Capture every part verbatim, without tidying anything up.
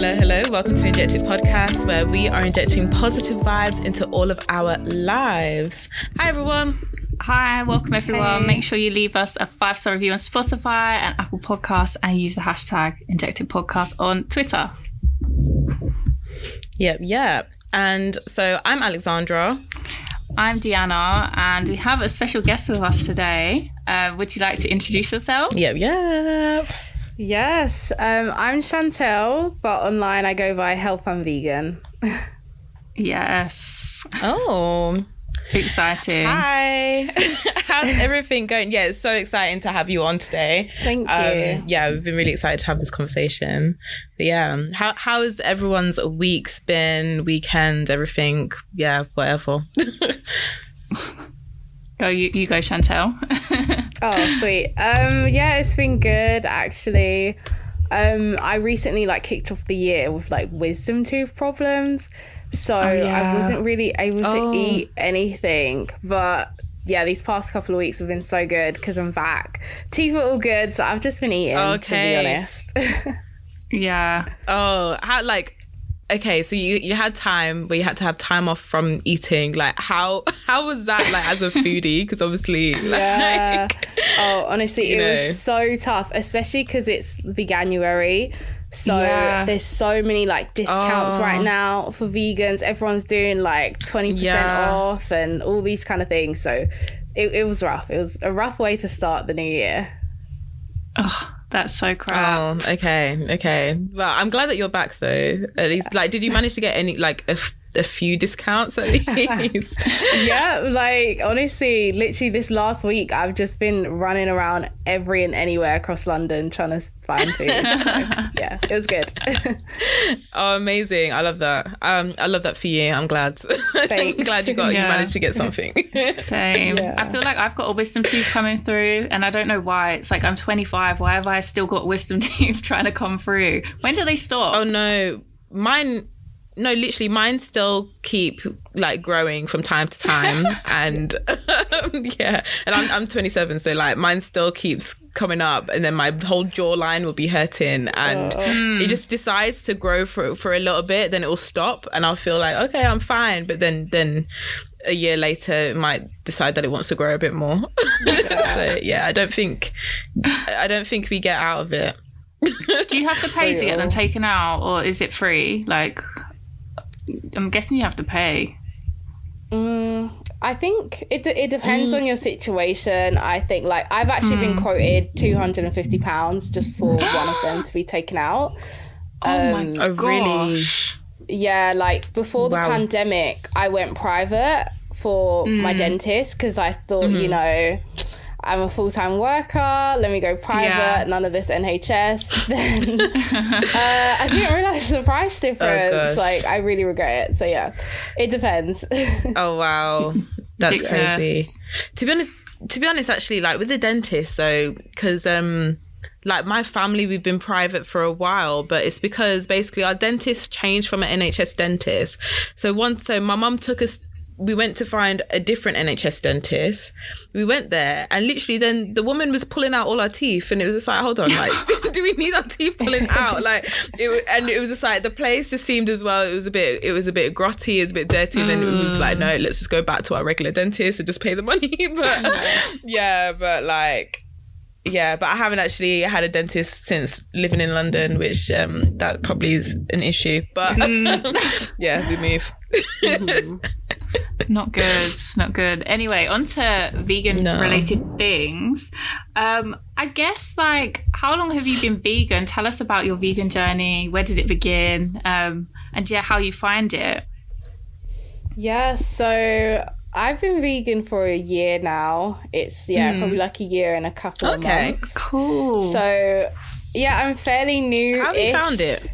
hello, hello. Welcome to Injected Podcast, where we are injecting positive vibes into all of our lives. Hi, everyone. Hi, welcome, everyone. Hey. Make sure you leave us a five-star review on Spotify and Apple Podcasts and use the hashtag Injected Podcast on Twitter. Yep, yep. And so I'm Alexandra. I'm Deanna, and we have a special guest with us today. Uh, would you like to introduce yourself? Yep, yep. Yes, um, I'm Chantel, but online I go by Health and Vegan. Yes. Oh. Exciting. Hi. How's everything going? Yeah, it's so exciting to have you on today. Thank you. Um, yeah, we've been really excited to have this conversation. But yeah, how how has everyone's weeks been, weekend, everything? Yeah, whatever. Oh, you, you go, Chantel. Oh, sweet. Um, yeah, it's been good, actually. Um, I recently, like, kicked off the year with, like, wisdom tooth problems. So oh, yeah. I wasn't really able oh. to eat anything. But, yeah, these past couple of weeks have been so good because I'm back. Teeth are all good, so I've just been eating, okay. to be honest. Yeah. Oh, how, like... Okay, so you, you had time, but you had to have time off from eating. Like, how how was that, like, as a foodie? Because obviously, like... Yeah. Oh, honestly, it know. was so tough, especially because it's Veganuary. So yeah. there's so many, like, discounts oh. right now for vegans. Everyone's doing, like, twenty percent yeah. off and all these kind of things. So it, it was rough. It was a rough way to start the new year. Oh. That's so crap. Oh, okay, okay. Well, I'm glad that you're back, though. At least, like, did you manage to get any, like, a, f- a few discounts at least? Yeah, like, honestly, literally this last week, I've just been running around every and anywhere across London trying to find food. So, yeah, it was good. Oh, amazing. I love that. Um, I love that for you. I'm glad. Thanks. I'm glad you got, yeah. you managed to get something. Same. Yeah. I feel like I've got a wisdom tooth coming through, and I don't know why. It's like, I'm twenty-five. Why have I I still got wisdom teeth trying to come through? When do they stop? Oh no, mine no literally mine still keep like growing from time to time. And um, yeah and I'm, I'm twenty-seven, so like mine still keeps coming up, and then my whole jawline will be hurting, and oh. it just decides to grow for for a little bit, then it will stop, and I'll feel like, okay, I'm fine, but then then a year later it might decide that it wants to grow a bit more. Yeah. So yeah, I don't think I don't think we get out of it. Do you have to pay Real. to get them taken out, or is it free? Like, I'm guessing you have to pay. Mm, I think it it depends mm. on your situation. I think, like, I've actually mm. been quoted two hundred fifty pounds just for one of them to be taken out. Oh um, my gosh. Really? Yeah, like, before the wow. pandemic, I went private for mm. my dentist because I thought, mm-hmm. you know, I'm a full-time worker, let me go private, yeah. none of this N H S. Then uh, I didn't realise the price difference. Oh, like, I really regret it. So, yeah, it depends. Oh, wow. That's crazy. To be honest, to be honest, actually, like, with the dentist, though, because... Um, like my family, we've been private for a while, but it's because basically our dentist changed from an N H S dentist. So once, so my mum took us, we went to find a different N H S dentist. We went there, and literally then the woman was pulling out all our teeth, and it was just like, hold on, like, do we need our teeth pulling out? Like, it, and it was just like, the place just seemed as well, it was a bit, it was a bit grotty, it was a bit dirty, and then mm. it was like, no, let's just go back to our regular dentist and just pay the money. But yeah, but like, yeah, but I haven't actually had a dentist since living in London, which um, that probably is an issue. But yeah, we move. Not good, not good. Anyway, on to vegan-related no. things. Um, I guess, like, how long have you been vegan? Tell us about your vegan journey. Where did it begin? Um, and, yeah, how you find it? Yeah, so... I've been vegan for a year now. It's, yeah, mm. probably like a year and a couple okay, of months. Okay, cool. So, yeah, I'm fairly new. How have you found it?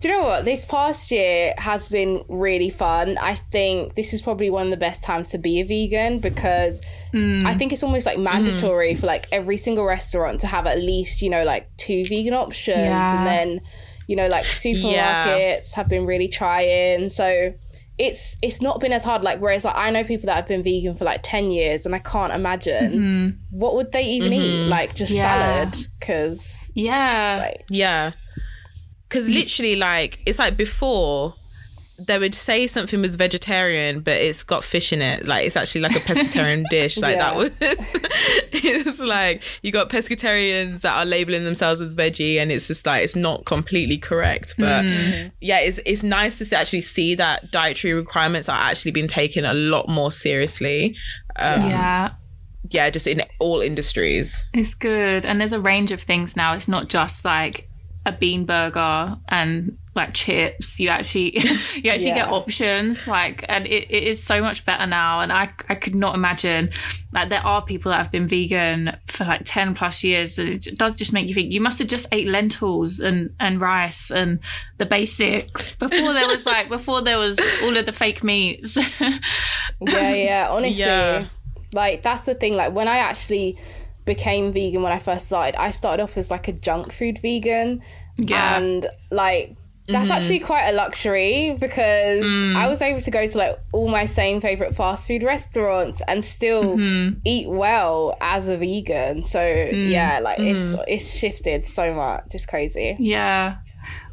Do you know what? This past year has been really fun. I think this is probably one of the best times to be a vegan because mm. I think it's almost like mandatory mm. for like every single restaurant to have at least, you know, like two vegan options. Yeah. And then, you know, like supermarkets yeah. have been really trying. So... it's it's not been as hard, like, whereas like I know people that have been vegan for like ten years, and I can't imagine mm-hmm. what would they even mm-hmm. eat, like just yeah. salad, because yeah like, yeah Because literally, like, it's like before they would say something was vegetarian, but it's got fish in it. Like, it's actually like a pescatarian dish. Like, yeah. that was... It's like, you got pescatarians that are labeling themselves as veggie, and it's just like, it's not completely correct. But mm. yeah, it's it's nice to actually see that dietary requirements are actually being taken a lot more seriously. Um, yeah. Yeah, just in all industries. It's good. And there's a range of things now. It's not just like a bean burger and like chips. You actually you actually yeah. get options, like, and it, it is so much better now. And I I could not imagine, like, there are people that have been vegan for like ten plus years, and it does just make you think you must have just ate lentils and and rice and the basics before there was like before there was all of the fake meats. yeah yeah honestly yeah. Like, that's the thing, like when I actually became vegan, when I first started, I started off as like a junk food vegan. Yeah. And like, that's mm-hmm. actually quite a luxury, because mm. I was able to go to like all my same favourite fast food restaurants and still mm-hmm. eat well as a vegan. So mm. yeah, like mm. it's it's shifted so much. It's crazy. Yeah.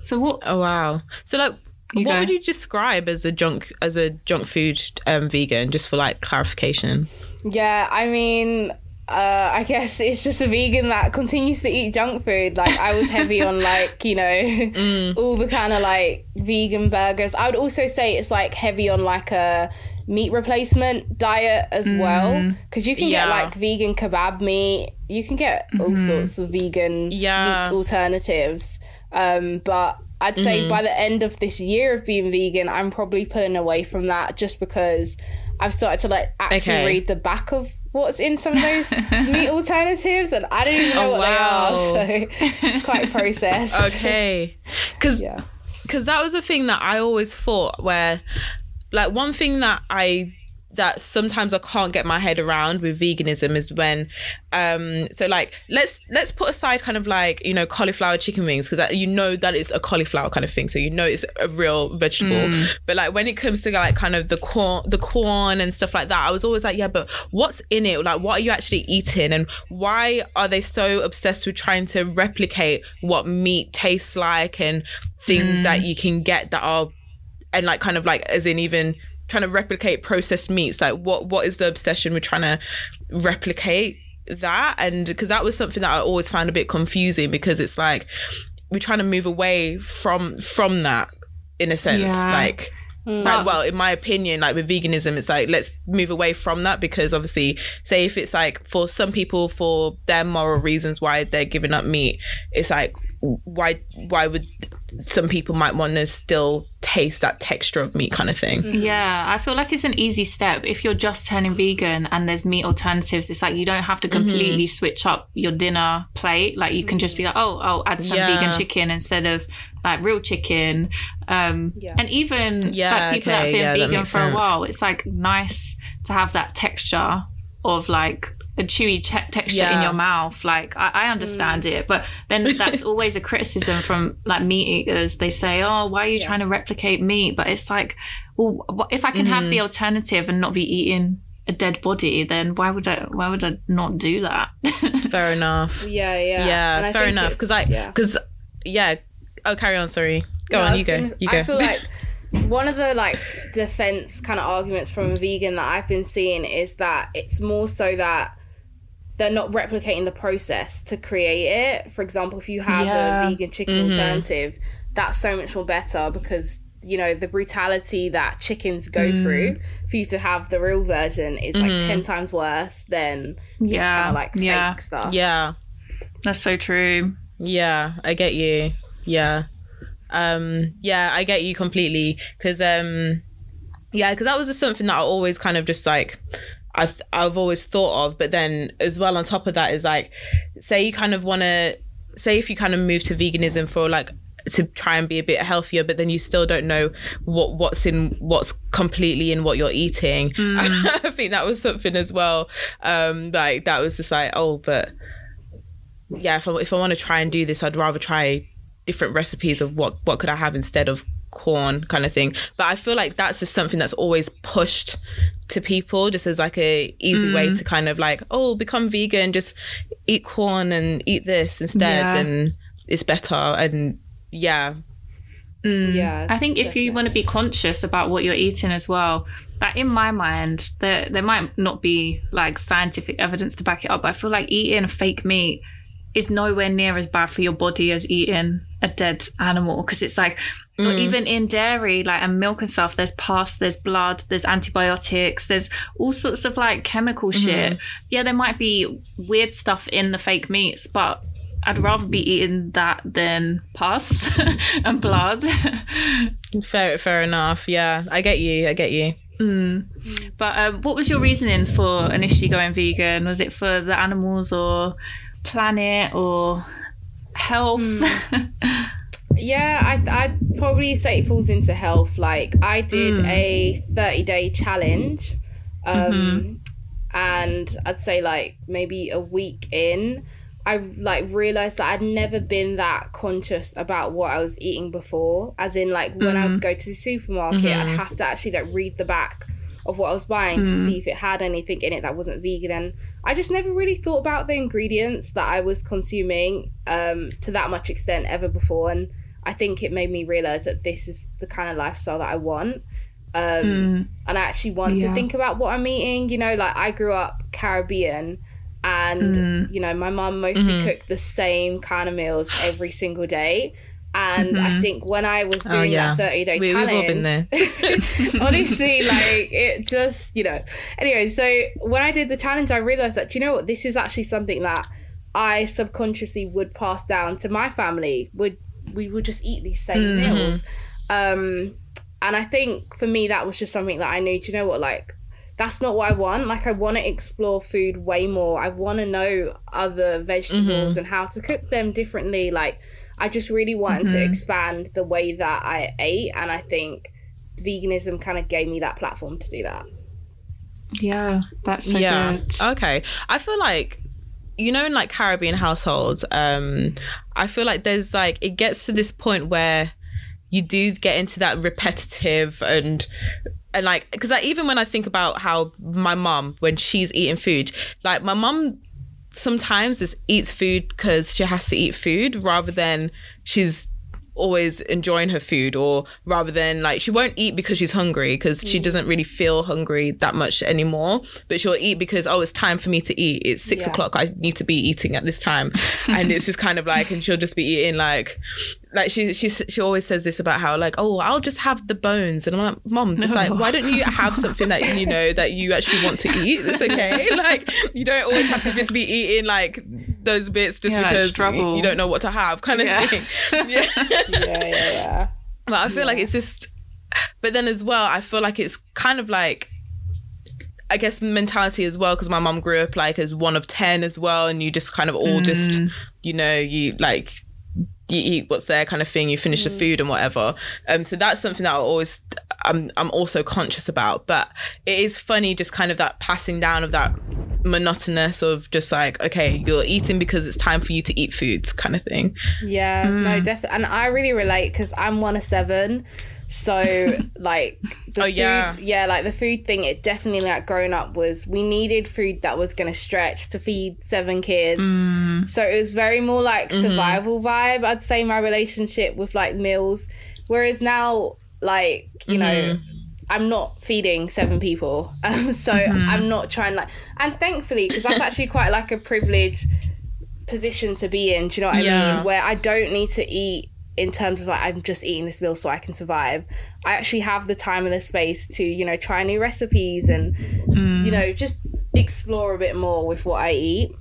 So what? Oh wow. So like, you what go. would you describe as a junk as a junk food um, vegan? Just for like clarification. Yeah, I mean. Uh, I guess it's just a vegan that continues to eat junk food. Like, I was heavy on, like, you know, mm. all the kind of like vegan burgers. I would also say it's like heavy on like a meat replacement diet as mm. well, because you can yeah. get like vegan kebab meat. You can get all mm. sorts of vegan yeah. meat alternatives. Um, but I'd say mm. by the end of this year of being vegan, I'm probably pulling away from that, just because I've started to like actually okay. read the back of what's in some of those meat alternatives, and I don't even know oh, what wow. they are, so it's quite a process. Okay, because yeah. that was a thing that I always thought, where like one thing that I that sometimes I can't get my head around with veganism is when um so like let's let's put aside kind of like, you know, cauliflower chicken wings, because you know that it's a cauliflower kind of thing, so you know it's a real vegetable. mm. But like when it comes to like kind of the corn the corn and stuff like that, I was always like, yeah, but what's in it? Like, what are you actually eating, and why are they so obsessed with trying to replicate what meat tastes like and things mm. that you can get that are, and like kind of like as in even trying to replicate processed meats? Like, what what is the obsession with trying to replicate that? And because that was something that I always found a bit confusing, because it's like we're trying to move away from from that in a sense. yeah. like mm. Like, well, in my opinion, like with veganism, it's like, let's move away from that, because obviously, say if it's like for some people, for their moral reasons why they're giving up meat, it's like, why why would some people might want to still taste that texture of meat kind of thing. Yeah, I feel like it's an easy step if you're just turning vegan and there's meat alternatives. It's like you don't have to completely mm-hmm. switch up your dinner plate. Like, you can just be like, oh, I'll add some yeah. vegan chicken instead of like real chicken. Um, yeah. And even yeah, like people okay. that have been yeah, vegan for sense. a while, it's like nice to have that texture of like a chewy te- texture yeah. in your mouth. Like, I, I understand mm. it, but then that's always a criticism from like meat eaters. They say, oh, why are you yeah. trying to replicate meat? But it's like, well, if I can mm. have the alternative and not be eating a dead body, then why would I why would I not do that? Fair enough. Yeah, yeah. Yeah, and fair enough. Because I, because, yeah. yeah. Oh, carry on, sorry. Go no, on, you go. Gonna, you go. I feel like one of the like defense kind of arguments from a vegan that I've been seeing is that it's more so that they're not replicating the process to create it. For example, if you have yeah. a vegan chicken mm-hmm. alternative, that's so much more better, because, you know, the brutality that chickens go mm. through for you to have the real version is mm-hmm. like ten times worse than yeah. just kind of like yeah. fake stuff. Yeah. That's so true. Yeah, I get you. Yeah. Um, yeah, I get you completely. Because, um, yeah, because that was just something that I always kind of just like... I've, I've always thought of. But then as well on top of that is like, say you kind of want to say if you kind of move to veganism for like to try and be a bit healthier, but then you still don't know what what's in what's completely in what you're eating. mm. I think that was something as well, um like that was just like, oh, but yeah, if I, if I want to try and do this, I'd rather try different recipes of what what could I have instead of corn kind of thing. But I feel like that's just something that's always pushed to people, just as like a easy mm. way to kind of like, oh, become vegan, just eat corn and eat this instead, yeah. and it's better. And yeah, Mm. Yeah, I think if definitely. you want to be conscious about what you're eating as well, like in my mind, there there might not be like scientific evidence to back it up, but I feel like eating fake meat is nowhere near as bad for your body as eating a dead animal, because it's like mm. even in dairy, like, and milk and stuff, there's pus, there's blood, there's antibiotics, there's all sorts of like chemical mm-hmm. shit. Yeah, there might be weird stuff in the fake meats, but I'd rather be eating that than pus and blood. Fair, fair enough. Yeah, I get you. I get you. Mm. But um, what was your reasoning for initially going vegan? Was it for the animals or planet or health? Mm. Yeah, I, I'd probably say it falls into health. Like, I did mm. a thirty-day challenge, um, mm-hmm. and I'd say like maybe a week in, I like realised that I'd never been that conscious about what I was eating before. As in, like, when mm. I would go to the supermarket, mm-hmm. I'd have to actually like read the back of what I was buying mm. to see if it had anything in it that wasn't vegan. And I just never really thought about the ingredients that I was consuming um, to that much extent ever before. And I think it made me realise that this is the kind of lifestyle that I want. Um, mm. And I actually want yeah. to think about what I'm eating. You know, like, I grew up Caribbean, and mm. you know, my mum mostly mm-hmm. cooked the same kind of meals every single day, and mm-hmm. I think when I was doing oh, yeah. that thirty-day we, challenge, we've all been there. Honestly, like, it just, you know, anyway, so when I did the challenge, I realised that, do you know what, this is actually something that I subconsciously would pass down to my family. Would we would just eat these same mm-hmm. meals, um, and I think for me that was just something that I knew, do you know what, like, that's not what I want. Like, I want to explore food way more. I want to know other vegetables mm-hmm. and how to cook them differently. Like, I just really wanted mm-hmm. to expand the way that I ate. And I think veganism kind of gave me that platform to do that. Yeah, that's so yeah. good. Okay. I feel like, you know, in like Caribbean households, um, I feel like there's like, it gets to this point where you do get into that repetitive and... And like, because like, even when I think about how my mum, when she's eating food, like my mum sometimes just eats food because she has to eat food rather than she's always enjoying her food, or rather than like she won't eat because she's hungry because mm. she doesn't really feel hungry that much anymore, but she'll eat because, oh, it's time for me to eat, it's six yeah. o'clock, I need to be eating at this time. And it's just kind of like, and she'll just be eating like like she she she always says this about how like, oh, I'll just have the bones, and I'm like, mom, just no. like, why don't you have something that you know that you actually want to eat? It's okay. Like, you don't always have to just be eating like those bits just yeah, because like you don't know what to have, kind of yeah. thing. Yeah. yeah, yeah, yeah. But I feel yeah. like it's just, but then as well, I feel like it's kind of like, I guess, mentality as well, because my mum grew up like as one of ten as well, and you just kind of all mm. just, you know, you like, you eat what's there kind of thing, you finish mm. the food and whatever. Um, so that's something that I always, I'm, I'm also conscious about. But it is funny, just kind of that passing down of that monotonous of just like, okay, you're eating because it's time for you to eat foods kind of thing. Yeah, mm. no, definitely. And I really relate because I'm one of seven. So like the oh, food, yeah. yeah, like the food thing, it definitely like growing up was, we needed food that was going to stretch to feed seven kids. Mm. So it was very more like survival mm-hmm. vibe, I'd say, my relationship with like meals. Whereas now, like, you mm-hmm. know, I'm not feeding seven people. Um, so mm-hmm. I'm not trying like, and thankfully, because that's actually quite like a privileged position to be in. Do you know what yeah. I mean? Where I don't need to eat in terms of like, I'm just eating this meal so I can survive. I actually have the time and the space to, you know, try new recipes and, mm. you know, just explore a bit more with what I eat.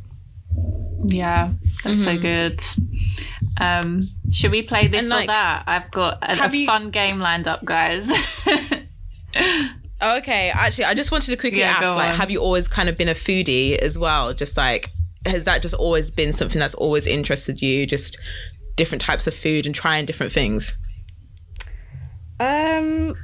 Yeah, that's mm-hmm. so good. Um, should we play this and, like, or that? I've got a, a you... fun game lined up, guys. Okay, actually, I just wanted to quickly yeah, ask, like, on. Have you always kind of been a foodie as well? Just like, has that just always been something that's always interested you? Just different types of food and trying different things? Um,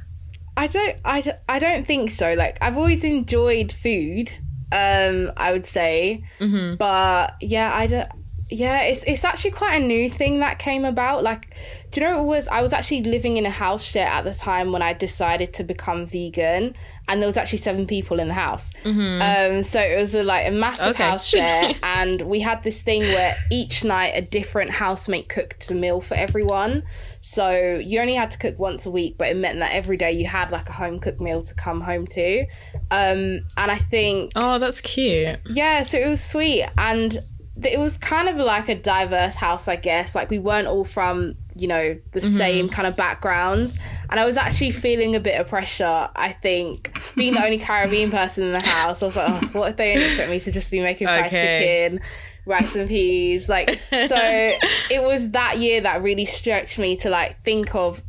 I don't, I, I don't think so. Like, I've always enjoyed food, um, I would say, mm-hmm. but yeah, I don't, yeah, it's it's actually quite a new thing that came about. Like, do you know what it was? I was actually living in a house share at the time when I decided to become vegan, and there was actually seven people in the house. Mm-hmm. Um, so it was a, like a massive okay. house share, and we had this thing where each night a different housemate cooked a meal for everyone. So you only had to cook once a week, but it meant that every day you had like a home cooked meal to come home to. Um, and I think... Oh, that's cute. Yeah, so it was sweet. And it was kind of like a diverse house, I guess. Like, we weren't all from, you know, the mm-hmm. same kind of backgrounds. And I was actually feeling a bit of pressure, I think, being the only Caribbean person in the house. I was like, oh, what if they didn't expect me to just be making fried okay. chicken, rice and peas? Like, so it was that year that really stretched me to, like, think of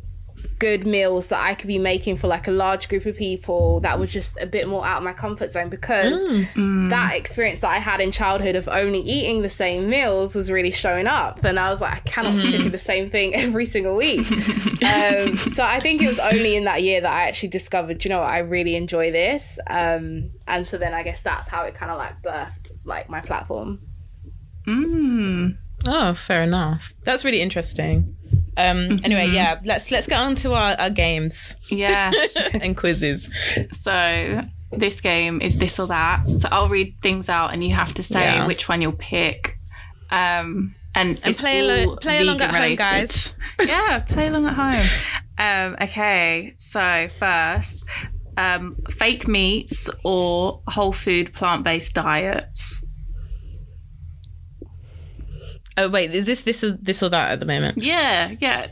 good meals that I could be making for like a large group of people that were just a bit more out of my comfort zone, because mm. that experience that I had in childhood of only eating the same meals was really showing up, and I was like, I cannot mm-hmm. be cooking the same thing every single week. um, so I think it was only in that year that I actually discovered, you know what, I really enjoy this, um, and so then I guess that's how it kind of like birthed like my platform. Mm. Oh, fair enough. That's really interesting. Um, anyway, yeah, let's let's get on to our, our games. Yes. And quizzes. So this game is this or that. So I'll read things out and you have to say yeah. which one you'll pick. Um, and and play, lo- play along at related. Home, guys. Yeah, play along at home. Um, okay, so first, um, fake meats or whole food plant-based diets? Oh, wait, is this this or, this or that at the moment? Yeah, yeah.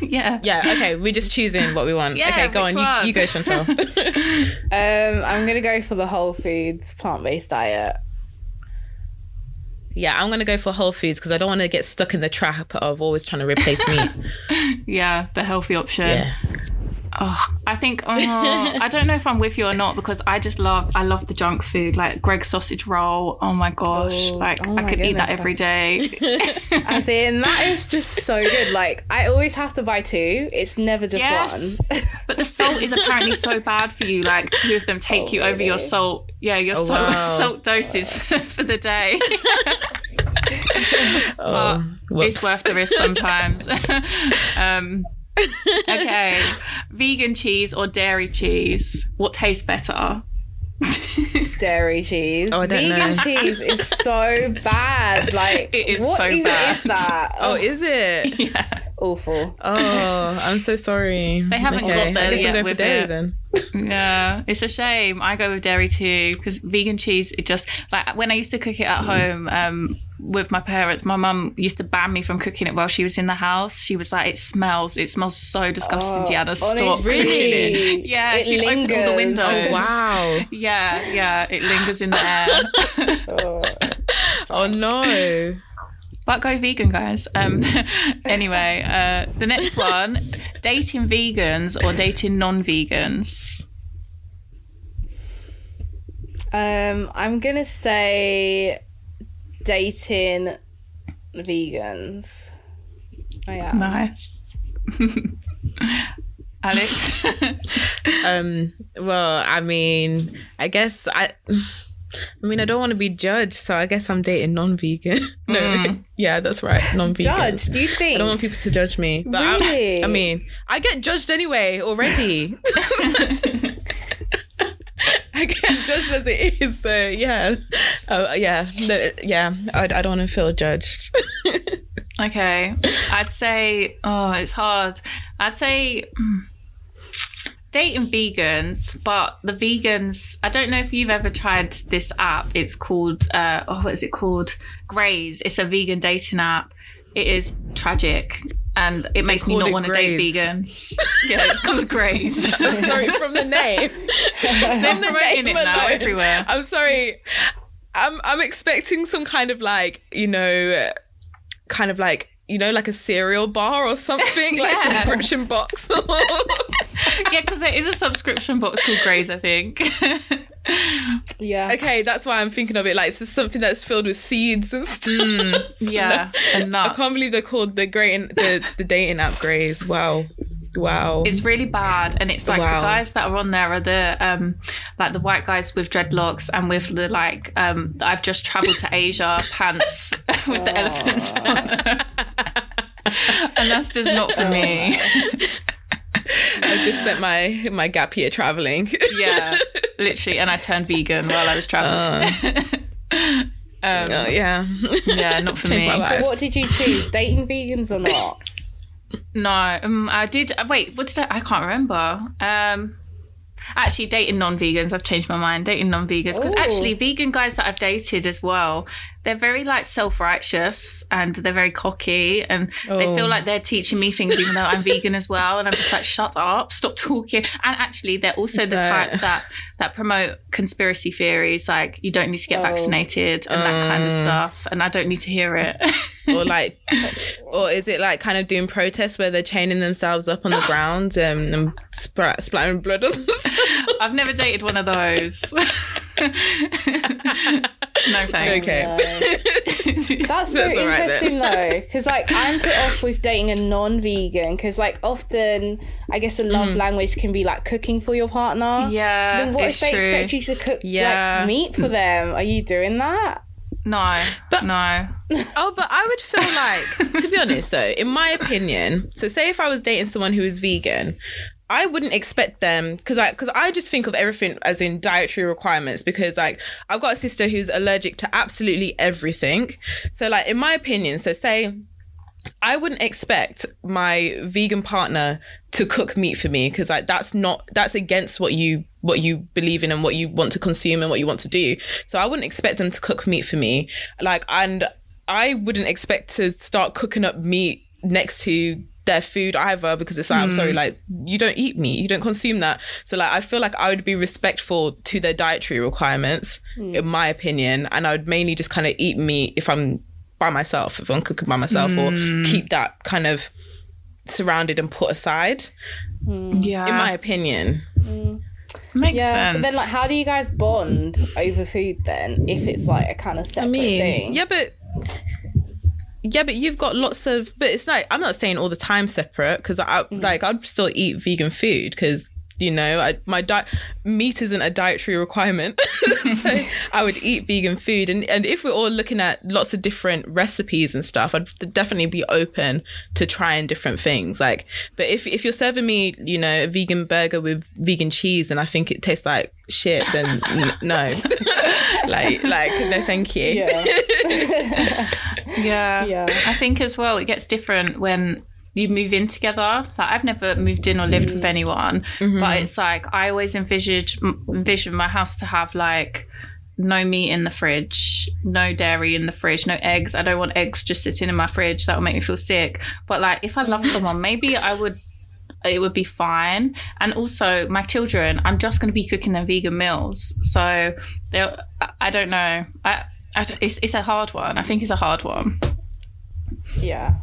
yeah. Yeah, okay, we're just choosing what we want. Yeah, okay, go on, you, you go, Chantal. um, I'm going to go for the whole foods, plant-based diet. Yeah, I'm going to go for whole foods because I don't want to get stuck in the trap of always trying to replace meat. yeah, the healthy option. Yeah. Oh, I think, oh, I don't know if I'm with you or not, because I just love, I love the junk food, like Greg's sausage roll. Oh my gosh. Oh, like oh I could goodness. eat that every day. As in, that is just so good. Like, I always have to buy two. It's never just yes, one. But the salt is apparently so bad for you. Like, two of them take oh, you really? over your salt. Yeah, your oh, salt, wow. salt doses wow. for, for the day. oh, it's worth the risk sometimes. um, okay, vegan cheese or dairy cheese? What tastes better? Dairy cheese. Oh, I don't vegan know. Cheese is so bad. Like, it is what so even bad. Is that? Oh, oh, is it? Yeah. Awful. Oh, I'm so sorry. They haven't okay. got there I guess yet. I'm going with for dairy it. Then. Yeah, it's a shame. I go with dairy too, because vegan cheese, it just, like, when I used to cook it at mm. home, um, with my parents, my mum used to ban me from cooking it while she was in the house. She was like, it smells, it smells so disgusting, oh, Deanna, stop honestly, cooking it. Yeah, it she lingers. Opened all the windows. Oh, wow. Yeah, yeah, it lingers in the air. oh, oh no. But go vegan, guys. Um, anyway, uh, the next one, dating vegans or dating non-vegans? Um, I'm going to say dating vegans. Oh, yeah. Nice. Alex? um, well, I mean, I guess I... I mean, I don't want to be judged, so I guess I'm dating non-vegan. no, mm. yeah, that's right, non-vegan. Judged? Do you think? I don't want people to judge me. But really? I, I mean, I get judged anyway already. I get judged as it is, so yeah, uh, yeah, no, yeah. I, I don't want to feel judged. okay, I'd say. Oh, it's hard. I'd say. Dating vegans, but the vegans, I don't know if you've ever tried this app. It's called uh oh what is it called Graze. It's a vegan dating app. It is tragic and it makes me not want to date vegans. Yeah, it's called Graze. I'm sorry, from the name they're promoting it now everywhere. I'm sorry, I'm I'm expecting some kind of like, you know, kind of like, you know, like a cereal bar or something, yeah. like a subscription box. yeah, because there is a subscription box called Graze, I think. yeah. Okay, that's why I'm thinking of it. Like, it's just something that's filled with seeds and stuff. Mm, yeah, and nuts. I can't believe they're called the, great, the, the dating app Graze. Wow. Wow. It's really bad. And it's like wow. the guys that are on there are the um like the white guys with dreadlocks and with the like um I've just travelled to Asia pants with oh. the elephants. And that's just not for oh. me. I've just spent my my gap year travelling. Yeah, literally. And I turned vegan while I was travelling. Uh, um, oh, yeah. Yeah, not for me. So what did you choose? Dating vegans or not? No, um, I did. Wait, what did I? I can't remember. Um, actually, dating non-vegans. I've changed my mind. Dating non-vegans because actually, vegan guys that I've dated as well, they're very like self-righteous and they're very cocky and oh. they feel like they're teaching me things even though I'm vegan as well. And I'm just like, shut up, stop talking. And actually, they're also Is the that... type that that promote conspiracy theories, like you don't need to get oh. vaccinated and um. that kind of stuff. And I don't need to hear it. Or like, or is it like kind of doing protests where they're chaining themselves up on the ground um, and spl- splattering blood on themselves? I've never dated one of those. No thanks. Okay. No. That's so That's interesting right, though, because like I'm put off with dating a non-vegan because like often I guess a love mm. language can be like cooking for your partner. Yeah. So then what if they true. expect you to cook yeah. like meat for them? Are you doing that? No, but no. Oh, but I would feel like, to be honest though, in my opinion, so say if I was dating someone who is vegan, I wouldn't expect them because I because I just think of everything as in dietary requirements because like I've got a sister who's allergic to absolutely everything. So like in my opinion, so say I wouldn't expect my vegan partner to cook meat for me because like that's not that's against what you what you believe in and what you want to consume and what you want to do. So I wouldn't expect them to cook meat for me, like, and I wouldn't expect to start cooking up meat next to their food either because it's like, mm. I'm sorry, like you don't eat meat, you don't consume that. So like I feel like I would be respectful to their dietary requirements mm. in my opinion, and I would mainly just kind of eat meat if I'm by myself, if I'm cooking by myself, mm. or keep that kind of surrounded and put aside. Mm. Yeah, in my opinion. Mm. Makes yeah, sense. But then, like, how do you guys bond over food then? If it's like a kind of separate I mean, thing. Yeah, but yeah, but you've got lots of. But it's like I'm not saying all the time separate because I mm. like I'd still eat vegan food because you know I, my diet meat isn't a dietary requirement, so I would eat vegan food. And and if we're all looking at lots of different recipes and stuff, I'd definitely be open to trying different things. Like, but if if you're serving me, you know, a vegan burger with vegan cheese, and I think it tastes like shit, then n- no, like like no, thank you. Yeah. yeah, yeah. I think as well, it gets different when you move in together. Like I've never moved in or lived mm. with anyone, mm-hmm. but it's like I always envisaged envision my house to have like no meat in the fridge, no dairy in the fridge, no eggs. I don't want eggs just sitting in my fridge. That would make me feel sick. But like if I love someone, maybe I would. It would be fine. And also my children, I'm just going to be cooking their vegan meals. So I don't know. I, I it's it's a hard one. I think it's a hard one. Yeah.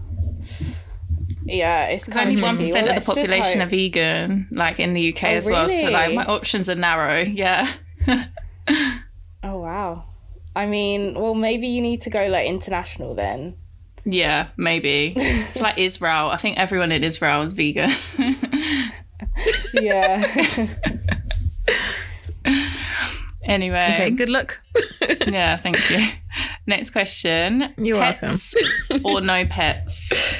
Yeah, it's because only one percent of the population are vegan, like in the U K oh, as well. Really? So like my options are narrow. Yeah. Oh wow. I mean, well, maybe you need to go like international then. Yeah, maybe. It's like Israel. I think everyone in Israel is vegan. Yeah. Anyway. Okay. Good luck. Yeah. Thank you. Next question. You're pets welcome. Or no pets.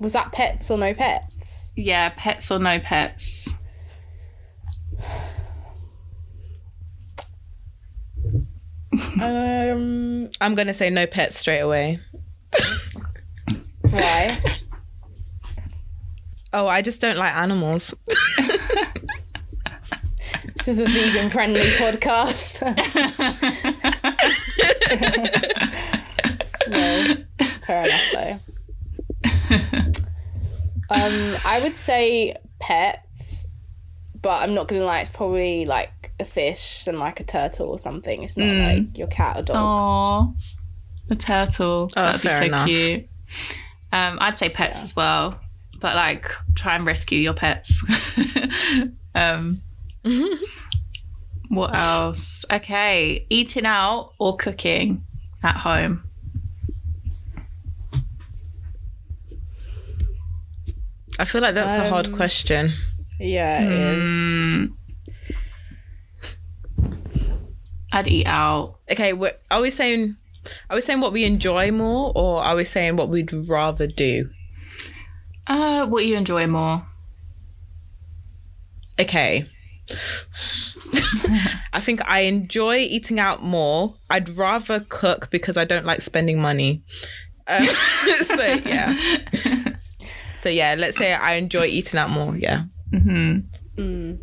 Was that pets or no pets? Yeah, pets or no pets. um, I'm going to say no pets straight away. Why? Oh, I just don't like animals. This is a vegan-friendly podcast. No, fair enough though. um, I would say pets, but I'm not gonna lie, it's probably like a fish and like a turtle or something. It's not mm. like your cat or dog. Aww, a turtle. Oh, that'd be so enough. Cute. Um, I'd say pets yeah. as well, but like try and rescue your pets. um, what else? Okay, eating out or cooking at home. I feel like that's um, a hard question. Yeah, it mm. is. I'd eat out. Okay, are we saying are we saying what we enjoy more, or are we saying what we'd rather do? Uh, what you enjoy more. Okay. I think I enjoy eating out more. I'd rather cook because I don't like spending money. Um, so yeah. So yeah, let's say I enjoy eating out more. Yeah. Mm-hmm. Mm.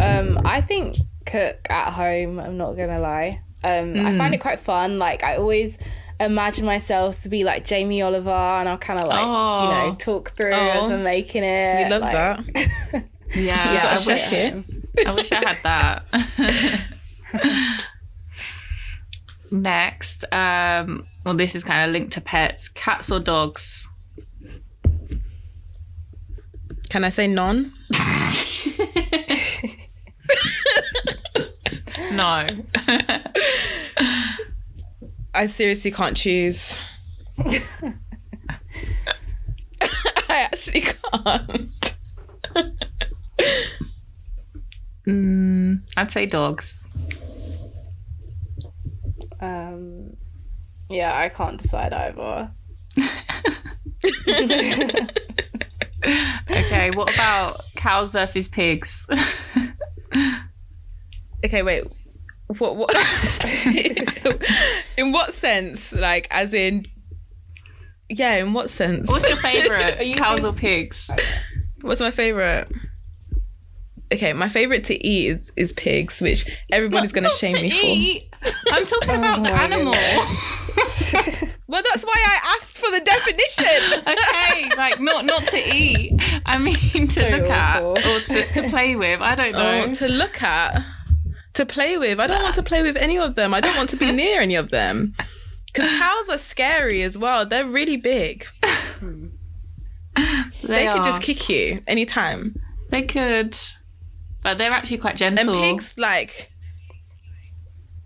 Um, I think cook at home. I'm not gonna lie. Um, mm. I find it quite fun. Like I always imagine myself to be like Jamie Oliver, and I'll kind of like oh. you know talk through oh. as I'm making it. We love like... that. Yeah, yeah, I wish it. I wish I had that. Next, um, well, this is kind of linked to pets. Cats or dogs? Can I say none? No. I seriously can't choose. I actually can't. Mm, I'd say dogs. Um, yeah, I can't decide either. Okay, what about cows versus pigs? Okay, wait. What? What? In what sense? Like, as in? Yeah, in what sense? What's your favourite? Are you cows or pigs? What's my favourite? Okay, my favourite to eat is, is pigs, which everybody's going to shame me eat. for. I'm talking oh about the animal. Well, that's why I asked for the definition. Okay, like not not to eat. I mean to so look awful. at or to, to play with. I don't know. Oh, to look at. To play with. I don't want to play with any of them. I don't want to be near any of them. Because cows are scary as well. They're really big. Hmm. They, they could just kick you anytime. They could. But they're actually quite gentle. And pigs, like,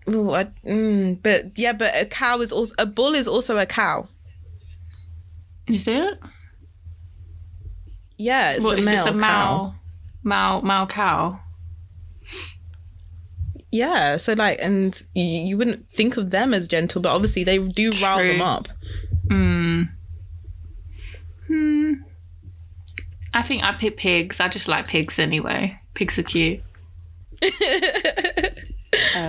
ooh, I, mm, but yeah, but a cow is also a bull is also a cow. Is it? Yeah, it's, well, a, it's male just a cow. male, male, male cow. Yeah, so like, and you, you wouldn't think of them as gentle, but obviously they do True. rile them up. Mm. Hmm. I think I pick pigs. I just like pigs anyway. Pigs are cute. uh,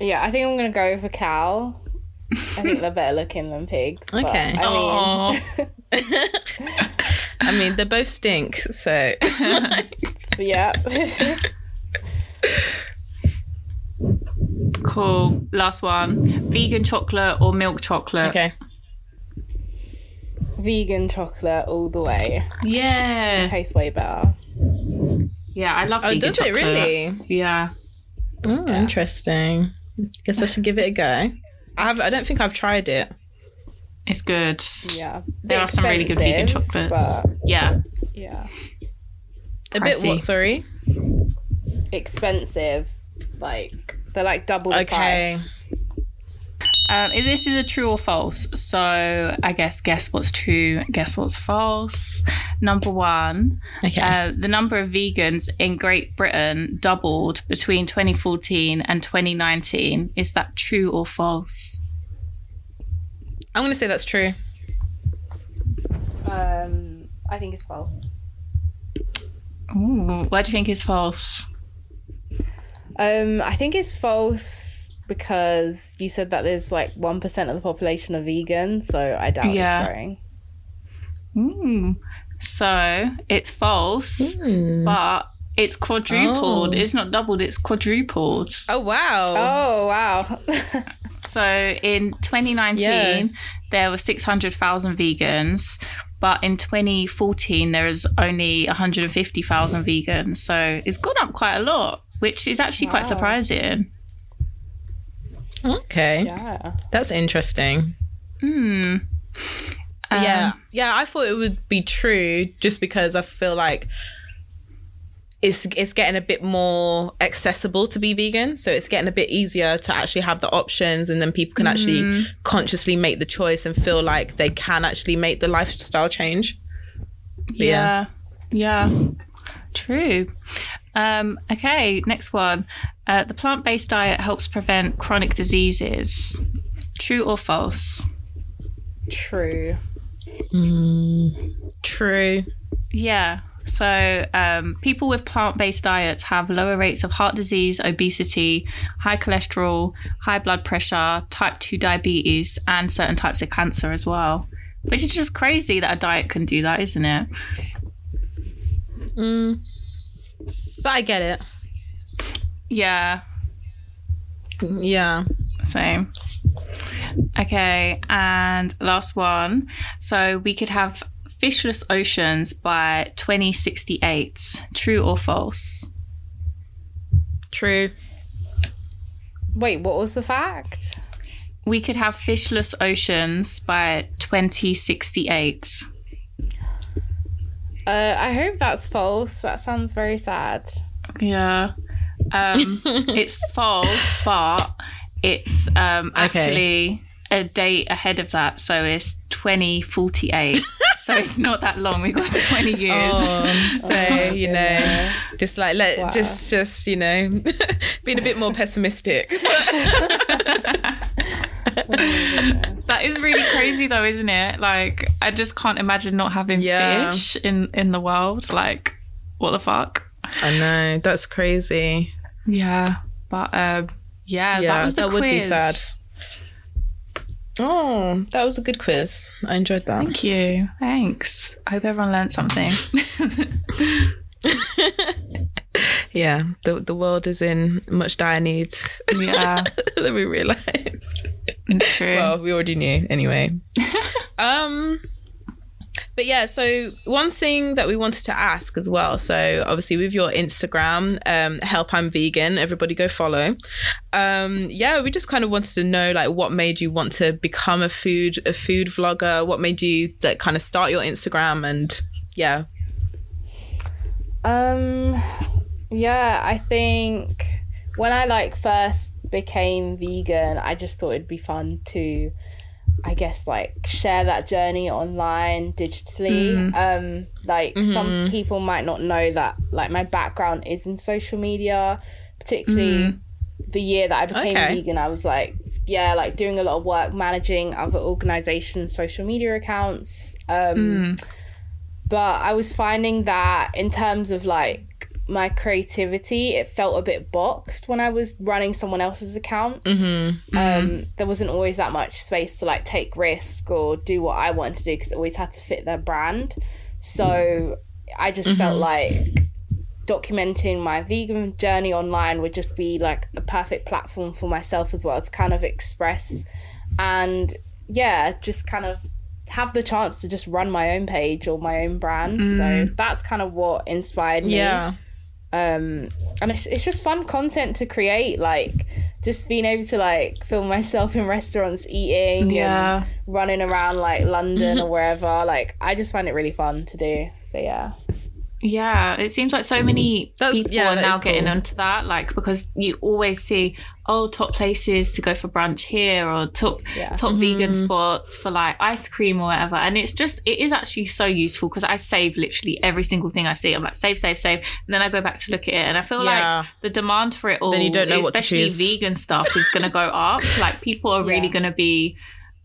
yeah, I think I'm going to go for cow. I think they're better looking than pigs. Okay. But, I mean... I mean, they both stink, so... Yeah. Cool. Last one. Vegan chocolate or milk chocolate? Okay. Vegan chocolate all the way. Yeah. It tastes way better. Yeah, I love oh, vegan chocolate. Oh, does it really? Yeah. Oh, yeah. Interesting. Guess I should give it a go. I have. I don't think I've tried it. It's good. Yeah. There are some really good vegan chocolates. Yeah. Yeah. A bit what, sorry? Expensive. Like, they're like double the okay. price. Um, if this is a true or false, so I guess guess what's true, guess what's false. Number one, okay. uh, the number of vegans in Great Britain doubled between twenty fourteen and twenty nineteen. Is that true or false? I'm going to say that's true. Um, I think it's false. Ooh, why do you think it's false? Um, I think it's false. Because you said that there's like one percent of the population are vegan, so I doubt yeah. it's growing. Mm. So it's false, mm. but it's quadrupled. Oh. It's not doubled, it's quadrupled. Oh, wow. Oh, wow. So in twenty nineteen, yeah. there were six hundred thousand vegans, but in twenty fourteen, there was only one hundred fifty thousand vegans. So it's gone up quite a lot, which is actually wow. quite surprising. Okay. Yeah. That's interesting. Hmm. Um, yeah. Yeah, I thought it would be true just because I feel like it's it's getting a bit more accessible to be vegan. So it's getting a bit easier to actually have the options, and then people can actually mm. consciously make the choice and feel like they can actually make the lifestyle change. But yeah. Yeah. yeah. True. Um, okay, next one. Uh, the plant-based diet helps prevent chronic diseases. True or false? True. Mm, true. Yeah. So um, people with plant-based diets have lower rates of heart disease, obesity, high cholesterol, high blood pressure, type two diabetes, and certain types of cancer as well. Which is just crazy that a diet can do that, isn't it? Mm. But I get it. Yeah. Yeah. Same. Okay, and last one. So we could have fishless oceans by twenty sixty-eight. True or false? True. Wait, what was the fact? We could have fishless oceans by twenty sixty-eight. Uh, I hope that's false. That sounds very sad. Yeah. Um, it's false, but it's um, actually okay. a date ahead of that. So it's twenty forty-eight. So it's not that long. We've got twenty years. Oh, so, oh, you know, just like, let wow. just, just, you know, being a bit more pessimistic. That is really crazy though, isn't it? Like, I just can't imagine not having yeah. fish in, in the world. Like, what the fuck? I know, that's crazy. Yeah, but um, yeah, yeah, that was the that quiz. Would be sad. Oh, that was a good quiz. I enjoyed that. Thank you. Thanks. I hope everyone learned something. Yeah, the the world is in much dire need. Yeah, that we realised. True. Well, we already knew anyway. um, but yeah, so one thing that we wanted to ask as well. So obviously with your Instagram, um, Help I'm Vegan, everybody go follow. Um, yeah, we just kind of wanted to know like what made you want to become a food a food vlogger? What made you like kind of start your Instagram? And yeah. Um. Yeah, I think when I like first became vegan, I just thought it'd be fun to, I guess, like share that journey online digitally. Mm. Um, like mm-hmm. some people might not know that like my background is in social media, particularly mm. the year that I became okay. vegan. I was like, yeah, like doing a lot of work managing other organizations' social media accounts. Um, mm. But I was finding that in terms of like my creativity, it felt a bit boxed when I was running someone else's account. Mm-hmm, mm-hmm. Um, there wasn't always that much space to like take risk or do what I wanted to do because it always had to fit their brand. So I just mm-hmm. felt like documenting my vegan journey online would just be like a perfect platform for myself as well to kind of express and yeah, just kind of have the chance to just run my own page or my own brand. Mm. So that's kind of what inspired me. Yeah. Um, and it's, it's just fun content to create, like just being able to like film myself in restaurants eating yeah. and running around like London or wherever. Like I just find it really fun to do. So yeah. Yeah, it seems like so many That's, people yeah, are now getting cool. onto that, like because you always see, oh, top places to go for brunch here, or top yeah. top mm-hmm. vegan spots for like ice cream or whatever. And it's just, it is actually so useful because I save literally every single thing I see. I'm like save, save, save, and then I go back to look at it, and I feel yeah. like the demand for it all, then you don't know especially what to choose. Vegan stuff, is going to go up. Like people are really yeah. going to be.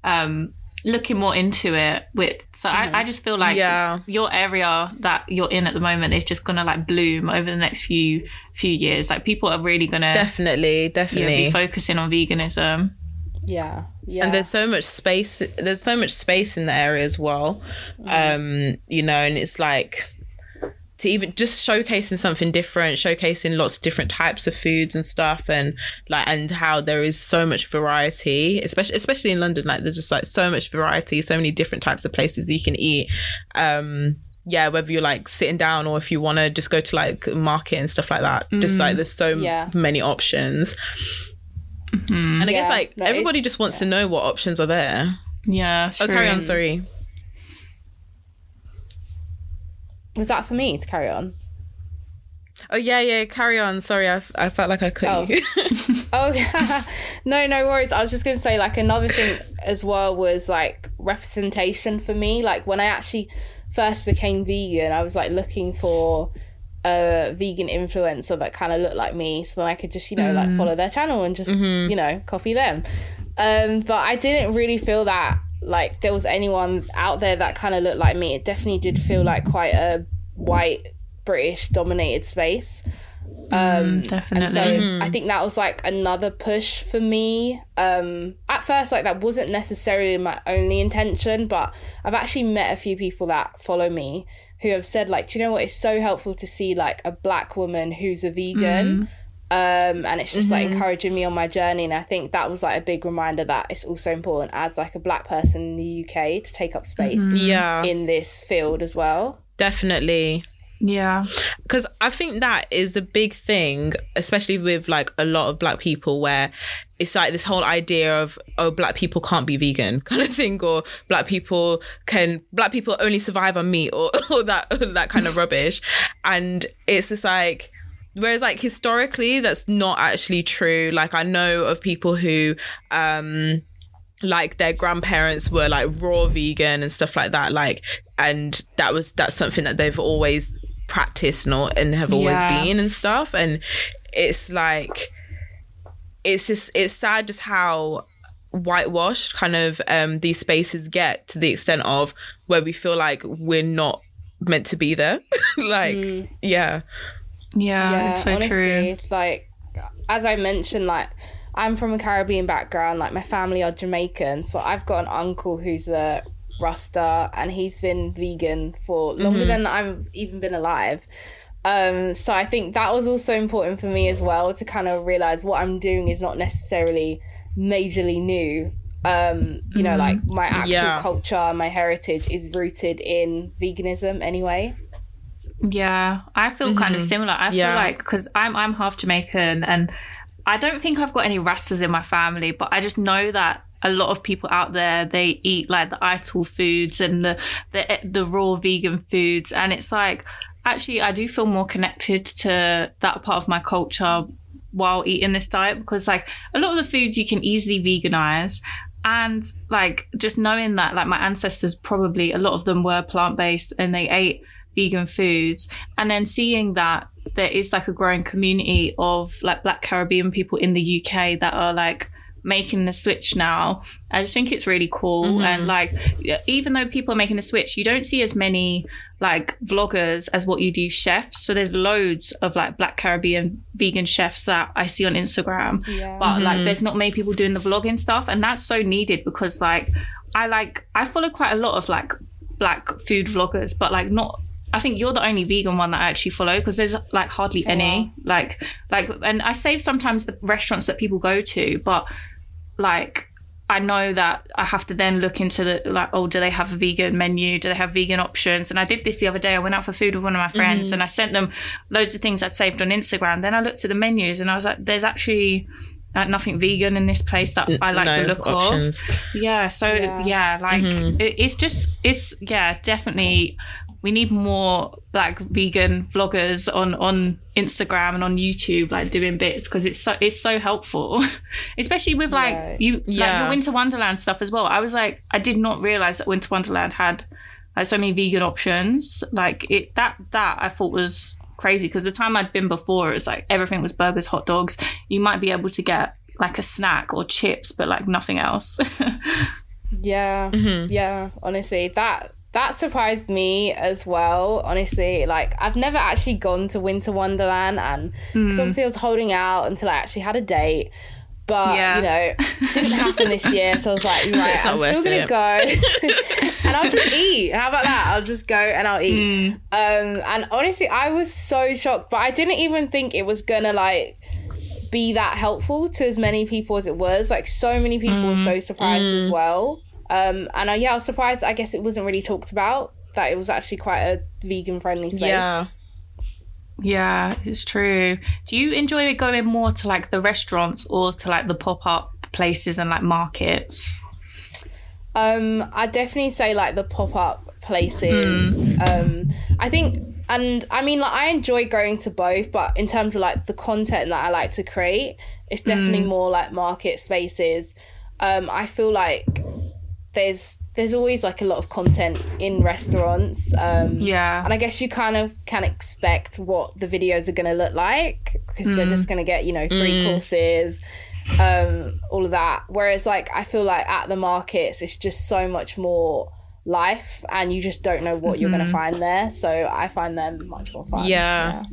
Um, looking more into it with so mm. I, I just feel like yeah. your area that you're in at the moment is just gonna like bloom over the next few few years. Like people are really gonna definitely definitely you know, be focusing on veganism. Yeah. Yeah. And there's so much space there's so much space in the area as well. Mm. Um, you know, and it's like to even just showcasing something different, showcasing lots of different types of foods and stuff, and like and how there is so much variety, especially especially in London. Like there's just like so much variety, so many different types of places you can eat. Um, yeah, whether you're like sitting down or if you want to just go to like market and stuff like that. Mm. Just like there's so yeah. many options. Mm-hmm. And I yeah, guess like no, everybody just wants yeah. to know what options are there. Yeah. Oh, carry on. Sorry. Was that for me to carry on? Oh, yeah, yeah, carry on. Sorry, I, I felt like I couldn't. Oh, oh yeah. no, no worries. I was just going to say, like, another thing as well was, like, representation for me. Like, when I actually first became vegan, I was like looking for a vegan influencer that kind of looked like me, so that I could just, you know, mm. like follow their channel and just, mm-hmm. you know, copy them. Um, but I didn't really feel that like there was anyone out there that kind of looked like me. It definitely did feel like quite a white British dominated space. Um, mm, definitely. And so mm. I think that was like another push for me. Um, at first, like that wasn't necessarily my only intention, but I've actually met a few people that follow me who have said like, do you know what? It's so helpful to see like a black woman who's a vegan. Mm. Um, and it's just mm-hmm. like encouraging me on my journey. And I think that was like a big reminder that it's also important as like a black person in the U K to take up space mm-hmm. yeah. in this field as well. Definitely. Yeah, because I think that is a big thing, especially with like a lot of black people, where it's like this whole idea of, oh, black people can't be vegan kind of thing, or black people can black people only survive on meat, or, or that or that kind of rubbish. And it's just like, whereas like historically that's not actually true. Like I know of people who um like their grandparents were like raw vegan and stuff like that, like, and that was that's something that they've always practiced and, all, and have always yeah. been and stuff. And it's like, it's just, it's sad just how whitewashed kind of um these spaces get, to the extent of where we feel like we're not meant to be there. Like mm. yeah yeah, yeah it's so honestly, true. Like as I mentioned, like I'm from a Caribbean background, like my family are Jamaican, so I've got an uncle who's a Rasta and he's been vegan for longer mm-hmm. than I've even been alive. Um, so I think that was also important for me as well, to kind of realise what I'm doing is not necessarily majorly new. Um, you know, mm-hmm. like my actual yeah. culture, my heritage is rooted in veganism anyway. Yeah, I feel mm-hmm. kind of similar. I yeah. feel like, because I'm, I'm half Jamaican and I don't think I've got any Rastas in my family, but I just know that a lot of people out there, they eat like the Ital foods and the, the the raw vegan foods. And it's like, actually, I do feel more connected to that part of my culture while eating this diet, because like a lot of the foods you can easily veganize. And like, just knowing that like my ancestors, probably a lot of them were plant-based and they ate vegan foods, and then seeing that there is like a growing community of like Black Caribbean people in the U K that are like making the switch now, I just think it's really cool. Mm-hmm. And like, even though people are making the switch, you don't see as many like vloggers as what you do chefs. So there's loads of like Black Caribbean vegan chefs that I see on Instagram, yeah. but mm-hmm. like there's not many people doing the vlogging stuff, and that's so needed, because like I like I follow quite a lot of like Black food vloggers, but like not I think you're the only vegan one that I actually follow, because there's like hardly yeah. any like like and I save sometimes the restaurants that people go to, but like I know that I have to then look into the like, oh, do they have a vegan menu, do they have vegan options? And I did this the other day. I went out for food with one of my friends mm-hmm. and I sent them loads of things I'd saved on Instagram. Then I looked at the menus and I was like, there's actually like nothing vegan in this place that I like no the look options. Of yeah so yeah, yeah like mm-hmm. it, it's just it's yeah definitely we need more like vegan vloggers on, on Instagram and on YouTube, like doing bits, because it's so it's so helpful, especially with like yeah. you like yeah. the Winter Wonderland stuff as well. I was like, I did not realize that Winter Wonderland had like so many vegan options. Like it that that I thought was crazy, because the time I'd been before, it was like everything was burgers, hot dogs. You might be able to get like a snack or chips, but like nothing else. yeah, mm-hmm. yeah. Honestly, that. That surprised me as well, honestly. Like, I've never actually gone to Winter Wonderland, and mm. obviously I was holding out until I actually had a date. But, yeah. you know, it didn't happen this year. So I was like, right, I'm still going to go. And I'll just eat. How about that? I'll just go and I'll eat. Mm. Um, and honestly, I was so shocked. But I didn't even think it was going to, like, be that helpful to as many people as it was. Like, so many people mm. were so surprised mm. as well. Um, and I, yeah, I was surprised, I guess it wasn't really talked about, that it was actually quite a vegan friendly space. Yeah, yeah, it's true. Do you enjoy going more to like the restaurants or to like the pop-up places and like markets? Um, I definitely say like the pop-up places. Mm. Um, I think, and I mean, like I enjoy going to both, but in terms of like the content that I like to create, it's definitely mm. more like market spaces. Um, I feel like there's there's always like a lot of content in restaurants. Um, yeah. And I guess you kind of can expect what the videos are going to look like, because mm. they're just going to get, you know, three mm. courses, um, all of that. Whereas like, I feel like at the markets, it's just so much more life and you just don't know what mm-hmm. you're going to find there. So I find them much more fun. Yeah. yeah.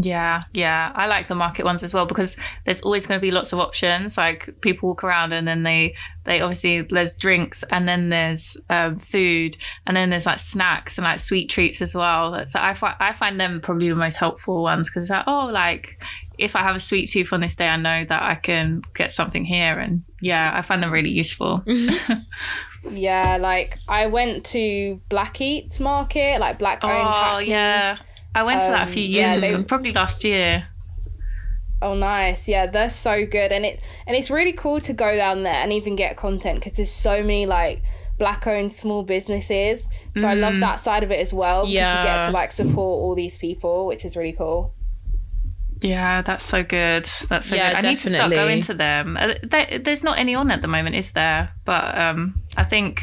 Yeah, yeah. I like the market ones as well, because there's always going to be lots of options. Like people walk around and then they, they obviously there's drinks and then there's um, food and then there's like snacks and like sweet treats as well. So I, fi- I find them probably the most helpful ones, because it's like, oh, like if I have a sweet tooth on this day, I know that I can get something here. And yeah, I find them really useful. Yeah, like I went to Black Eats Market, like Black owned Hackney. Oh, yeah. I went to that um, a few years yeah, they, ago, probably last year. Oh, nice. Yeah, they're so good. And it and it's really cool to go down there and even get content, because there's so many, like, Black-owned small businesses. So mm. I love that side of it as well, because yeah. you get to, like, support all these people, which is really cool. Yeah, that's so good. That's so yeah, good. I definitely. need to start going to them. There, there's not any on at the moment, is there? But um, I think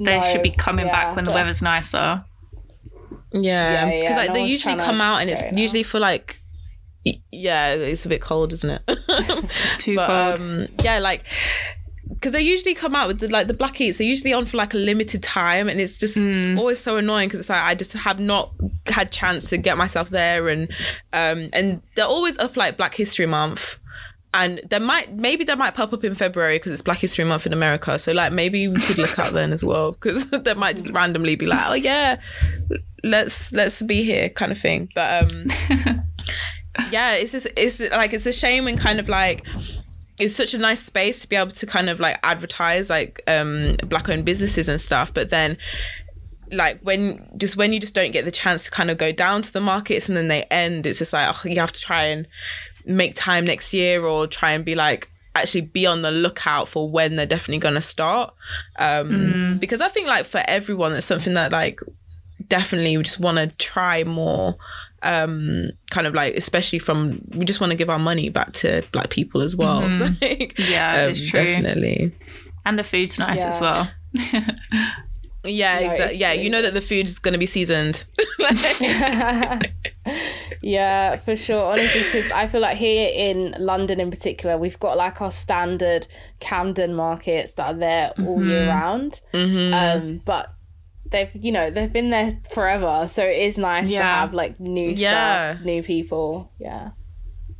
they no, should be coming yeah, back when the yeah. weather's nicer. Yeah, because yeah, yeah. like no they usually come out and it's usually for like, yeah, it's a bit cold, isn't it? Too but, cold. Um, yeah, like because they usually come out with the, like the Black Eats. They're usually on for like a limited time, and it's just mm. always so annoying, because it's like I just have not had chance to get myself there, and um, and they're always up like Black History Month. And there might, maybe that might pop up in February, because it's Black History Month in America. So like maybe we could look out then as well, because they might just randomly be like, oh yeah, let's let's be here kind of thing. But um, yeah, it's just it's like it's a shame, and kind of like it's such a nice space to be able to kind of like advertise like um, Black-owned businesses and stuff. But then like when just when you just don't get the chance to kind of go down to the markets and then they end, it's just like, oh, you have to try and make time next year, or try and be like actually be on the lookout for when they're definitely going to start, um mm. because I think like for everyone that's something that like definitely we just want to try more, um kind of like especially from we just want to give our money back to Black people as well. Mm. like, yeah um, it's true. Definitely, and the food's nice yeah. as well. Yeah, no, exactly. Yeah, you know that the food's going to be seasoned. Yeah, for sure. Honestly, because I feel like here in London in particular, we've got like our standard Camden markets that are there all mm-hmm. year round. Mm-hmm. Um, but they've, you know, they've been there forever. So it is nice yeah. to have like new yeah. stuff, new people. Yeah.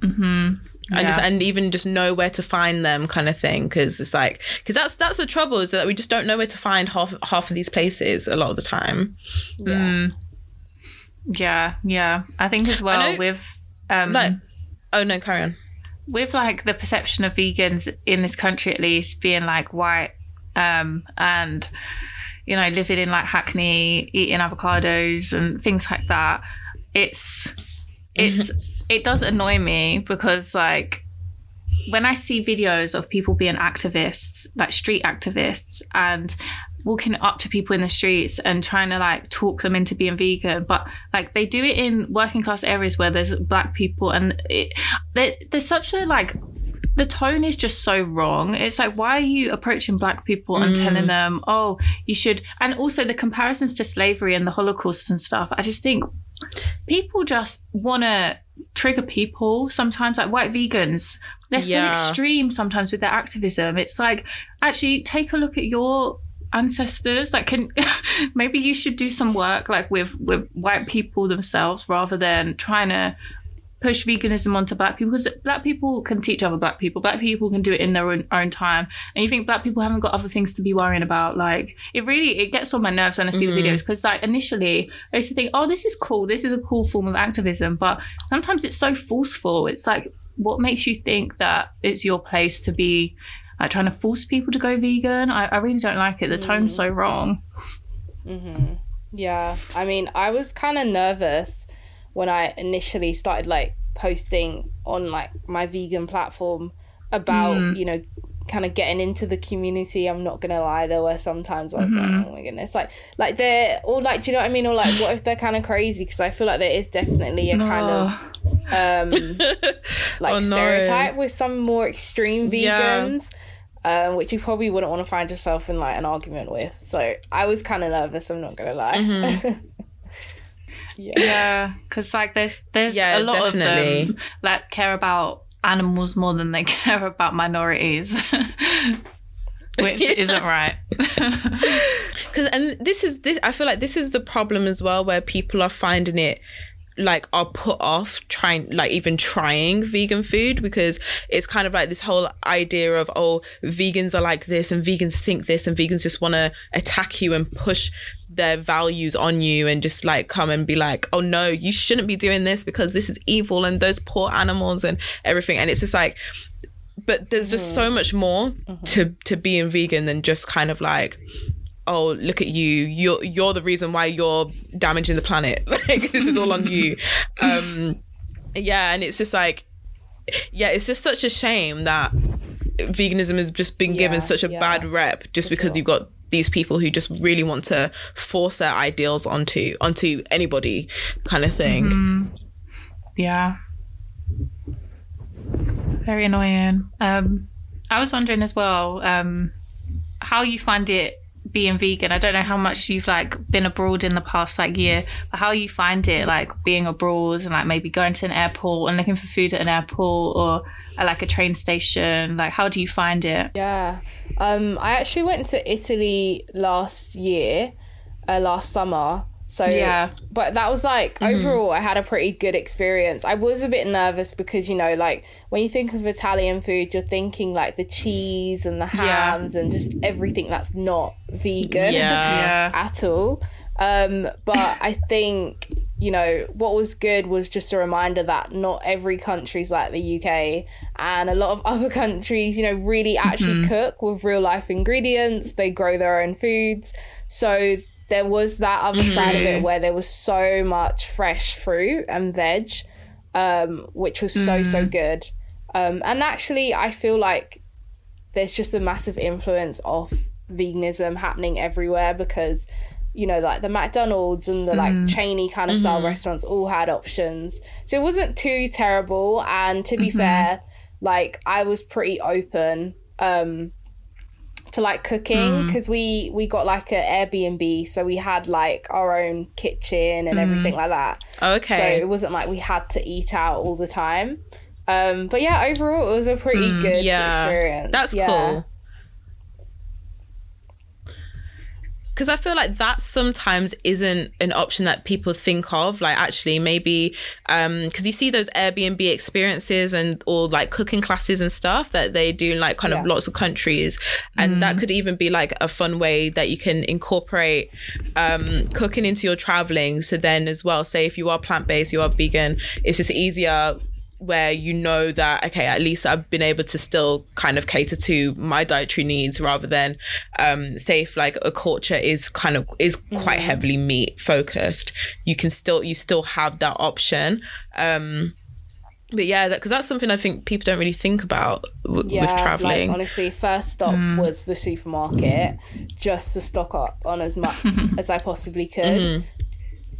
Mm-hmm. And yeah. just and even just know where to find them kind of thing, because it's like because that's that's the trouble, is that we just don't know where to find half half of these places a lot of the time. Yeah, mm. yeah, yeah. I think as well know, with um, like oh no, carry on. With like the perception of vegans in this country, at least being like white, um, and you know living in like Hackney, eating avocados and things like that. It's it's. It does annoy me, because like when I see videos of people being activists, like street activists, and walking up to people in the streets and trying to like talk them into being vegan, but like they do it in working class areas where there's Black people, and it, they, there's such a like the tone is just so wrong. It's like, why are you approaching Black people and mm. telling them, oh, you should, and also the comparisons to slavery and the Holocaust and stuff. I just think people just want to trigger people sometimes, like white vegans. They're yeah. so extreme sometimes with their activism. It's like, actually take a look at your ancestors. Like, can maybe you should do some work like with with white people themselves, rather than trying to push veganism onto Black people, because Black people can teach other Black people. Black people can do it in their own, own time. And you think Black people haven't got other things to be worrying about? Like, it really, it gets on my nerves when I see mm-hmm. the videos, because like initially I used to think, oh, this is cool. This is a cool form of activism. But sometimes it's so forceful. It's like, what makes you think that it's your place to be like trying to force people to go vegan? I, I really don't like it. The mm-hmm. tone's so wrong. Mm-hmm. Yeah. I mean, I was kind of nervous when I initially started like posting on like my vegan platform about, mm. you know, kind of getting into the community. I'm not gonna lie, there were sometimes I was mm-hmm. like, oh my goodness, like like they're all like, do you know what I mean? Or like, what if they're kind of crazy? Because I feel like there is definitely a no. kind of um like oh, no. stereotype with some more extreme vegans. Yeah. um, which you probably wouldn't want to find yourself in like an argument with. So I was kind of nervous, I'm not gonna lie. Mm-hmm. Yeah, because yeah, like there's there's yeah, a lot definitely. of them that care about animals more than they care about minorities, which yeah. isn't right. Because and this is this I feel like this is the problem as well, where people are finding it like are put off trying like even trying vegan food, because it's kind of like this whole idea of, oh, vegans are like this and vegans think this and vegans just want to attack you and push their values on you and just like come and be like, oh no, you shouldn't be doing this because this is evil and those poor animals and everything. And it's just like, but there's just so much more mm-hmm. to to being vegan than just kind of like, oh, look at you, you're you're the reason why you're damaging the planet. Like, this is all on you. Um, yeah, and it's just like, yeah, it's just such a shame that veganism has just been yeah, given such a yeah, bad rep just because sure. you've got these people who just really want to force their ideals onto onto anybody kind of thing. Mm-hmm. Yeah. Very annoying. Um, I was wondering as well um, how you find it being vegan. I don't know how much you've like been abroad in the past like year, but how you find it like being abroad and like maybe going to an airport and looking for food at an airport or at like a train station, like how do you find it? Yeah, um I actually went to Italy last year uh, last summer, so yeah, but that was like mm. overall I had a pretty good experience. I was a bit nervous because, you know, like when you think of Italian food you're thinking like the cheese and the hams yeah. and just everything that's not vegan yeah. at all, um but I think, you know, what was good was just a reminder that not every country's like the U K, and a lot of other countries, you know, really actually mm-hmm. cook with real life ingredients, they grow their own foods, so there was that other mm-hmm. side of it where there was so much fresh fruit and veg, um, which was so, mm. so good. Um, and actually, I feel like there's just a massive influence of veganism happening everywhere because, you know, like the McDonald's and the mm. like chainy kind of mm-hmm. style restaurants all had options. So it wasn't too terrible. And to be mm-hmm. fair, like I was pretty open Um to like cooking because mm. we we got like an Airbnb, so we had like our own kitchen and mm. everything like that. Okay, so it wasn't like we had to eat out all the time, um but yeah, overall it was a pretty mm, good yeah. experience. That's yeah. cool, because I feel like that sometimes isn't an option that people think of, like actually maybe um because you see those Airbnb experiences and all like cooking classes and stuff that they do in like kind yeah. of lots of countries, and mm. that could even be like a fun way that you can incorporate um cooking into your traveling. So then as well, say if you are plant-based, you are vegan, it's just easier where you know that, okay, at least I've been able to still kind of cater to my dietary needs rather than um say if like a culture is kind of is quite mm. heavily meat focused, you can still you still have that option. Um but yeah, because that, that's something I think people don't really think about w- yeah, with traveling. Like, honestly, first stop mm. was the supermarket, mm. just to stock up on as much as I possibly could. Mm-hmm.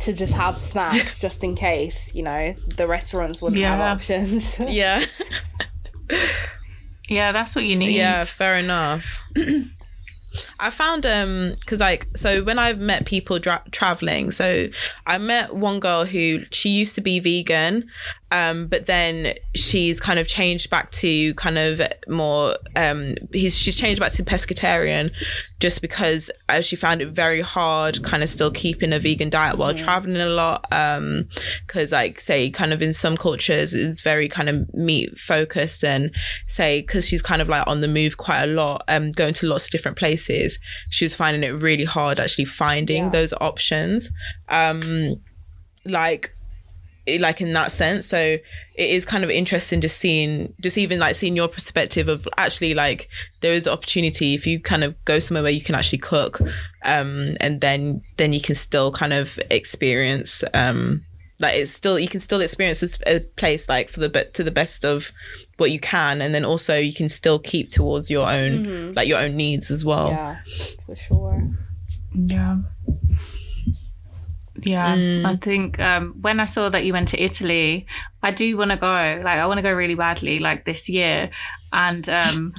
To just have snacks just in case, you know, the restaurants wouldn't yeah. have options. yeah. Yeah, that's what you need. Yeah, fair enough. I found, um, because like, so when I've met people dra- traveling, so I met one girl who, she used to be vegan, um, but then she's kind of changed back to kind of more, um, he's, she's changed back to pescatarian just because uh, she found it very hard kind of still keeping a vegan diet while mm-hmm. traveling a lot. Um, because like, say kind of in some cultures it's very kind of meat focused, and say, because she's kind of like on the move quite a lot, um, going to lots of different places, she was finding it really hard actually finding yeah. those options. Um, like, like in that sense, so it is kind of interesting just seeing just even like seeing your perspective of actually like there is opportunity if you kind of go somewhere where you can actually cook, um and then then you can still kind of experience um like it's still you can still experience this a place like for the but to the best of what you can, and then also you can still keep towards your own mm-hmm. like your own needs as well. Yeah, for sure. Yeah. Yeah, mm. I think um, when I saw that you went to Italy, I do want to go. Like, I want to go really badly, like this year. And um,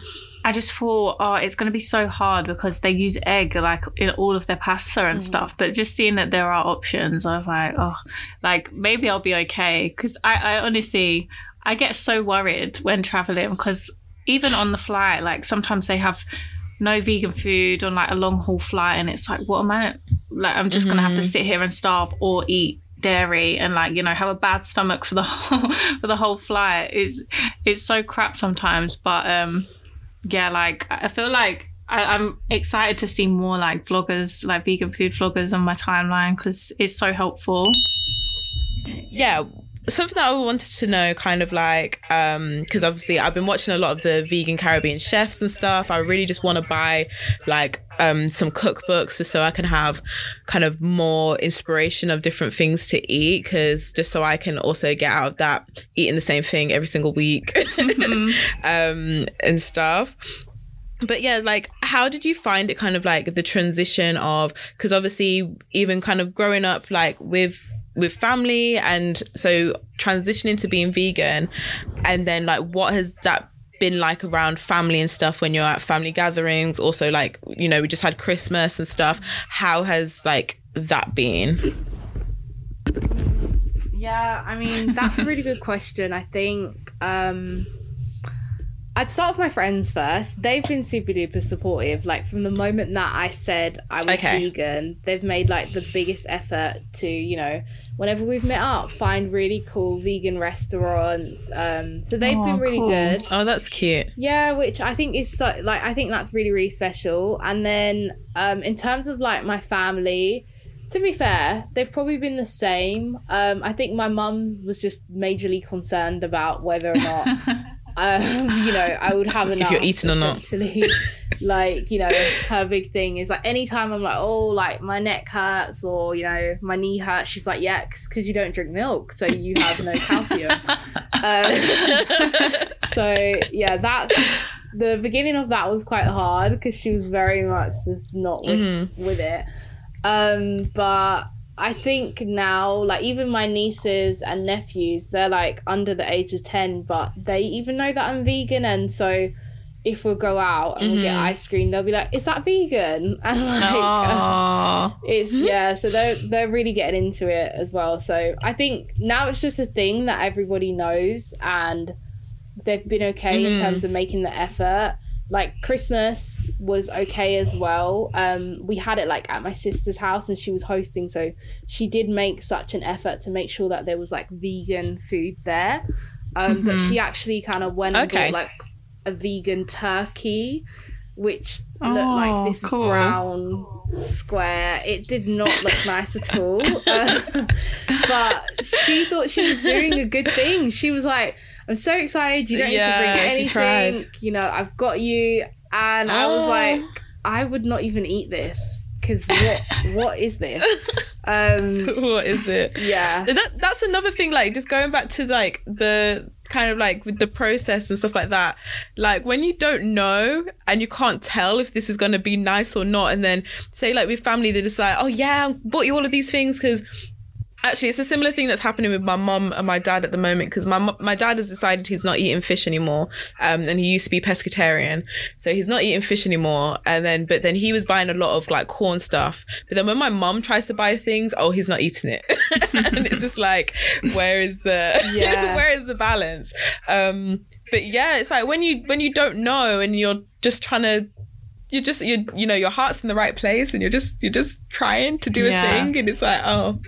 I just thought, oh, it's going to be so hard because they use egg like in all of their pasta and mm. stuff. But just seeing that there are options, I was like, oh, like maybe I'll be okay. Because I, I honestly, I get so worried when traveling because even on the flight, like sometimes they have no vegan food on like a long haul flight, and it's like, what am I? Like, I'm just mm-hmm. going to have to sit here and starve or eat dairy and like, you know, have a bad stomach for the whole for the whole flight. It's it's so crap sometimes, but um yeah, like I feel like I, I'm excited to see more like vloggers, like vegan food vloggers on my timeline because it's so helpful. Yeah, something that I wanted to know, kind of like, um, because obviously I've been watching a lot of the vegan Caribbean chefs and stuff. I really just want to buy like um, some cookbooks just so I can have kind of more inspiration of different things to eat, because just so I can also get out of that eating the same thing every single week mm-hmm. um, and stuff. But yeah, like, how did you find it kind of like the transition of, because obviously even kind of growing up like with with family and so transitioning to being vegan, and then like what has that been like around family and stuff when you're at family gatherings? Also like, you know, we just had Christmas and stuff. How has like that been? Yeah, I mean, that's a really good question. I think um I'd start with my friends first. They've been super duper supportive. Like from the moment that I said I was okay. vegan, they've made like the biggest effort to, you know, whenever we've met up, find really cool vegan restaurants. Um, so they've oh, been really cool. good. Oh, that's cute. Yeah, which I think is so, like, I think that's really, really special. And then um, in terms of like my family, to be fair, they've probably been the same. Um, I think my mum was just majorly concerned about whether or not Um, you know, I would have enough. If you're eating or not. Like, you know, her big thing is like anytime I'm like, oh, like my neck hurts or, you know, my knee hurts, she's like, yeah, because you don't drink milk, so you have no calcium. Um, so yeah, that the beginning of that was quite hard because she was very much just not with, mm-hmm. with it. Um, but I think now, like, even my nieces and nephews, they're, like, under the age of ten, but they even know that I'm vegan. And so if we'll go out and mm-hmm. we'll get ice cream, they'll be like, is that vegan? And, like, uh, it's, yeah, so they're, they're really getting into it as well. So I think now it's just a thing that everybody knows, and they've been okay mm-hmm. in terms of making the effort. Like Christmas was okay as well. Um, we had it like at my sister's house and she was hosting, so she did make such an effort to make sure that there was like vegan food there. Um, mm-hmm. But she actually kind of went okay. and bought like a vegan turkey, which oh, looked like this cool. brown square. It did not look nice at all. Um, but she thought she was doing a good thing. She was like, I'm so excited, you don't yeah, need to bring anything, you know, I've got you. And oh. I was like, I would not even eat this, because what what is this? Um, what is it? Yeah. That, that's another thing, like, just going back to, like, the kind of, like, with the process and stuff like that, like, when you don't know and you can't tell if this is going to be nice or not, and then, say, like, with family, they're just like, oh, yeah, I bought you all of these things, because... Actually, it's a similar thing that's happening with my mum and my dad at the moment, because my my dad has decided he's not eating fish anymore, um, and he used to be pescatarian, so he's not eating fish anymore. And then, but then he was buying a lot of like corn stuff. But then when my mum tries to buy things, oh, he's not eating it, and it's just like, where is the yeah. where is the balance? Um, but yeah, it's like when you when you don't know and you're just trying to. You just you you know your heart's in the right place and you're just you're just trying to do yeah. a thing, and it's like oh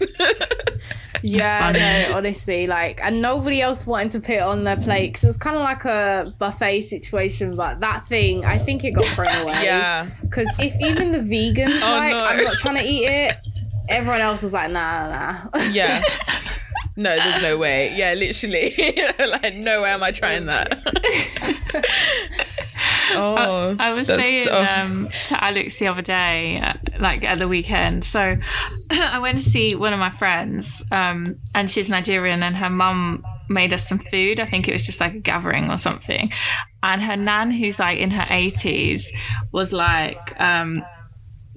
yeah no honestly like and nobody else wanted to put it on their plate because it was kind of like a buffet situation, but that thing I think it got thrown away yeah because if even the vegans oh, like no. I'm not trying to eat it, everyone else was like nah nah, nah. yeah. No, there's no way. Yeah, literally. Like, no way am I trying that. oh, I, I was saying oh. um, to Alex the other day, uh, like at the weekend. So I went to see one of my friends, um, and she's Nigerian, and her mum made us some food. I think it was just like a gathering or something. And her nan, who's like in her eighties, was like... Um,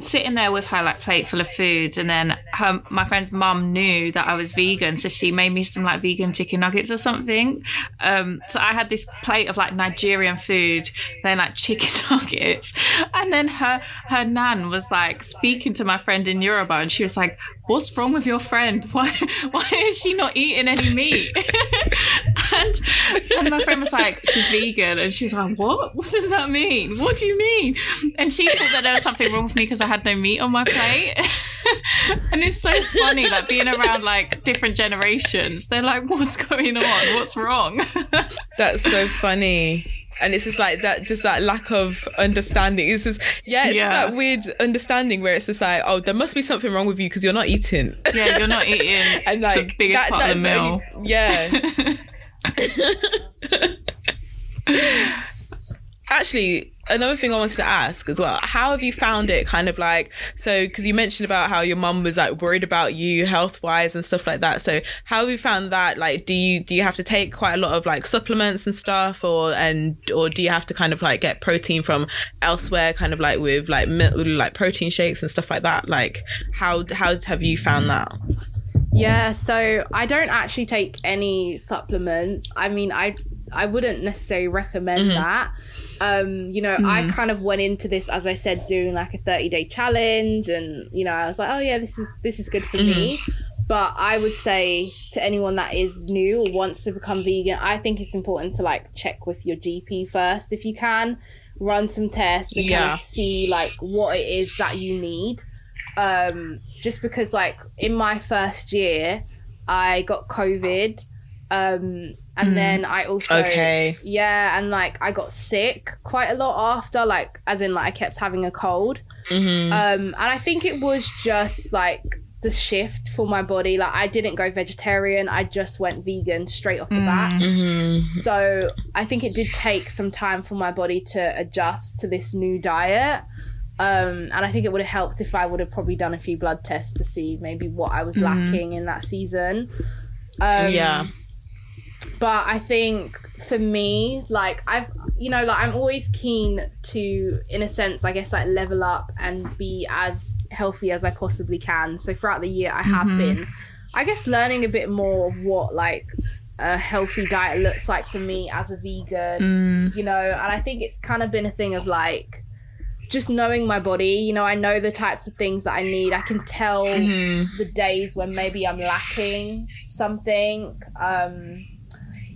sitting there with her like plate full of food, and then her my friend's mum knew that I was vegan, so she made me some like vegan chicken nuggets or something. Um so I had this plate of like Nigerian food, then like chicken nuggets, and then her her nan was like speaking to my friend in Yoruba, and she was like, what's wrong with your friend? Why why is she not eating any meat? and and my friend was like, she's vegan. And she's like, what? What does that mean? What do you mean? And she thought that there was something wrong with me because I had no meat on my plate. And it's so funny, like being around like different generations. They're like, what's going on? What's wrong? That's so funny. And it's just like that, just that lack of understanding. It's just, yeah, it's yeah. that weird understanding where it's just like, oh, there must be something wrong with you because you're not eating. Yeah, you're not eating. And like the biggest that, part of the meal. Only, yeah. Actually, another thing I wanted to ask as well, how have you found it kind of like, so because you mentioned about how your mum was like worried about you health wise and stuff like that, so how have you found that, like do you do you have to take quite a lot of like supplements and stuff, or and or do you have to kind of like get protein from elsewhere, kind of like with like milk, like protein shakes and stuff like that, like how how have you found that? Yeah, so I don't actually take any supplements. I mean, I I wouldn't necessarily recommend mm-hmm. that. Um, you know, mm-hmm. I kind of went into this, as I said, doing like a thirty-day challenge, and you know, I was like, oh yeah, this is this is good for mm-hmm. me. But I would say to anyone that is new or wants to become vegan, I think it's important to like check with your G P first if you can, run some tests and yeah. kind of see like what it is that you need. Um, just because like in my first year, I got COVID. Um, and mm. then I also okay. yeah and like I got sick quite a lot after, like as in like I kept having a cold mm-hmm. um and I think it was just like the shift for my body, like I didn't go vegetarian, I just went vegan straight off the mm. bat mm-hmm. so I think it did take some time for my body to adjust to this new diet. Um, and I think it would have helped if I would have probably done a few blood tests to see maybe what I was mm-hmm. lacking in that season. Um, yeah. But I think for me, like I've, you know, like I'm always keen to, in a sense, I guess, like level up and be as healthy as I possibly can. So throughout the year, I have mm-hmm. been, I guess, learning a bit more of what like a healthy diet looks like for me as a vegan, mm. you know, and I think it's kind of been a thing of like, just knowing my body, you know, I know the types of things that I need. I can tell mm-hmm. the days when maybe I'm lacking something. Um,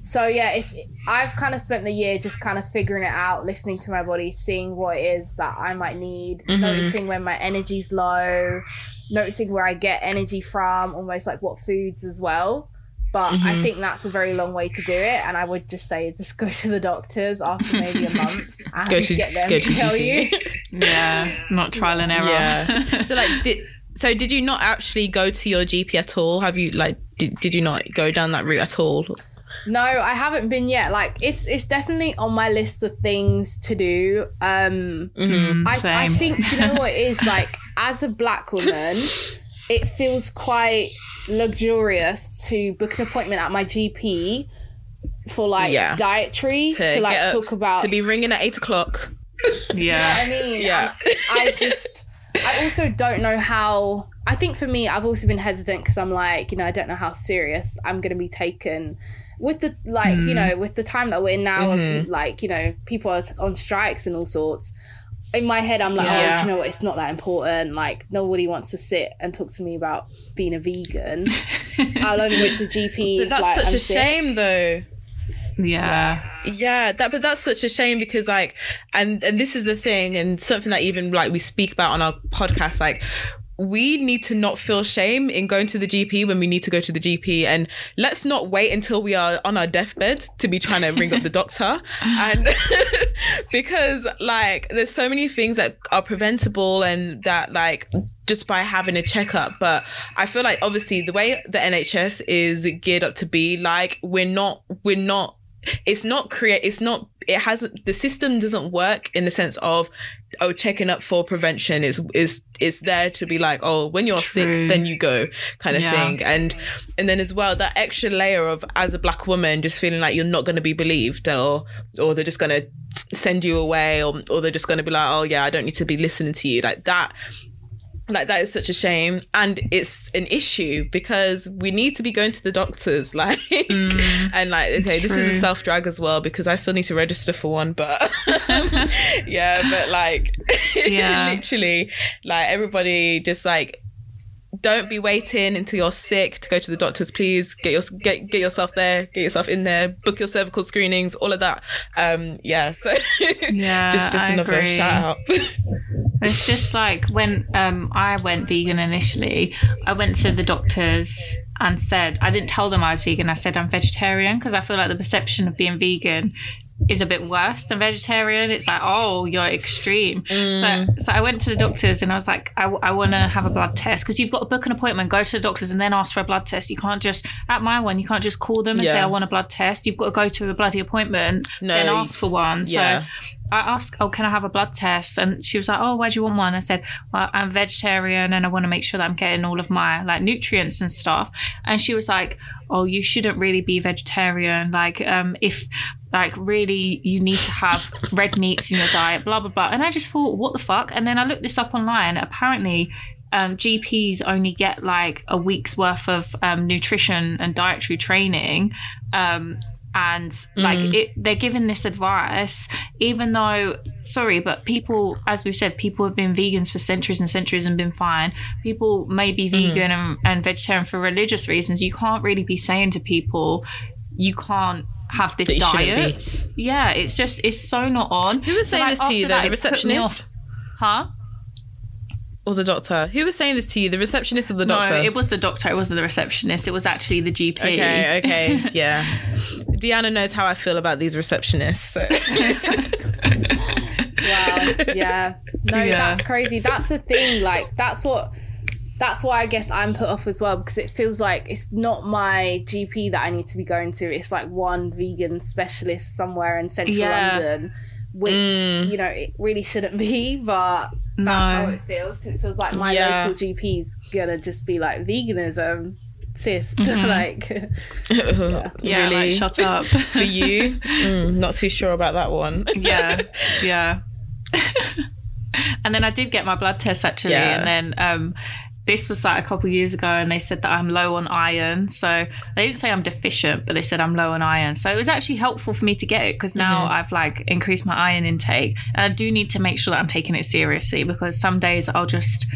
so yeah, it's I've kind of spent the year just kind of figuring it out, listening to my body, seeing what it is that I might need, mm-hmm. noticing when my energy's low, noticing where I get energy from, almost like what foods as well. But mm-hmm. I think that's a very long way to do it. And I would just say, just go to the doctors after maybe a month and go to, get them go to, to tell you. Yeah, not trial and error. Yeah. So like, did, so did you not actually go to your G P at all? Have you like, did, did you not go down that route at all? No, I haven't been yet. Like it's it's definitely on my list of things to do. Um, mm-hmm, I, I think, you know what it is? Like as a black woman, it feels quite luxurious to book an appointment at my G P for like yeah. dietary to, to like talk up, about to be ringing at eight o'clock. Yeah, you know what I mean, yeah. I just I also don't know how. I think for me, I've also been hesitant because I'm like, you know, I don't know how serious I'm gonna be taken with the like mm. you know, with the time that we're in now mm-hmm. of like, you know, people are on strikes and all sorts. In my head, I'm like, yeah. oh, do you know what? It's not that important. Like, nobody wants to sit and talk to me about being a vegan. I'll only go to the G P. But that's like, such I'm a sick. Shame, though. Yeah. Yeah, that, but that's such a shame because, like, and, and this is the thing, and something that even, like, we speak about on our podcast, like, we need to not feel shame in going to the G P when we need to go to the G P, and let's not wait until we are on our deathbed to be trying to ring up the doctor. And because like there's so many things that are preventable and that like just by having a checkup. But I feel like obviously the way the N H S is geared up to be like, we're not, we're not, it's not create, it's not, it hasn't, the system doesn't work in the sense of oh, checking up for prevention is is is there to be like, oh, when you're True. sick, then you go kind of yeah. thing. And and then as well, that extra layer of as a black woman, just feeling like you're not going to be believed, or or they're just going to send you away, or or they're just going to be like, oh yeah, I don't need to be listening to you like that. Like, that is such a shame, and it's an issue because we need to be going to the doctors, like, mm, and like, okay, this true. is a self drag as well, because I still need to register for one, but yeah, but like, yeah. literally, like, everybody just like, don't be waiting until you're sick to go to the doctors. Please get your get get yourself there, get yourself in there, book your cervical screenings, all of that. Um, yeah, so yeah, just just I another agree. shout out. It's just like when um I went vegan initially. I went to the doctors and said, I didn't tell them I was vegan. I said I'm vegetarian, because I feel like the perception of being vegan is a bit worse than vegetarian. It's like, oh, you're extreme. Mm. So so I went to the doctors and I was like, I, I want to have a blood test, because you've got to book an appointment, go to the doctors and then ask for a blood test. You can't just, at my one, you can't just call them and yeah. say, I want a blood test. You've got to go to a bloody appointment no. then ask for one. Yeah. So I asked, oh, can I have a blood test? And she was like, oh, why do you want one? I said, well, I'm vegetarian and I want to make sure that I'm getting all of my like nutrients and stuff. And she was like, oh, you shouldn't really be vegetarian. Like, um, if like really you need to have red meats in your diet, blah, blah, blah. And I just thought, what the fuck? And then I looked this up online. Apparently, um, G Ps only get like a week's worth of um, nutrition and dietary training. Um, and like mm. it, they're giving this advice, even though, sorry, but people, as we said, people have been vegans for centuries and centuries and been fine. People may be vegan mm. and, and vegetarian for religious reasons. You can't really be saying to people, you can't have this that diet. Yeah, it's just, it's so not on. Who was saying so, like, this to you though? The receptionist? Huh? Or the doctor? Who was saying this to you? The receptionist or the doctor? No, it was the doctor. It wasn't the receptionist. It was actually the G P. Okay, okay, yeah. Deanna knows how I feel about these receptionists. So. Wow. Yeah. No, yeah. That's crazy. That's the thing. Like, that's what. That's why I guess I'm put off as well, because it feels like it's not my G P that I need to be going to. It's like one vegan specialist somewhere in central yeah. London, which mm. you know it really shouldn't be, but. No. That's how it feels, because it feels like my yeah. local G P's gonna just be like, veganism, sis, mm-hmm. like yeah, yeah really? Like, shut up. For you, mm, not too sure about that one. Yeah, yeah. And then I did get my blood test actually, yeah. and then um this was like a couple of years ago, and they said that I'm low on iron. So they didn't say I'm deficient, but they said I'm low on iron. So it was actually helpful for me to get it, because now mm-hmm. I've like increased my iron intake. And I do need to make sure that I'm taking it seriously, because some days I'll just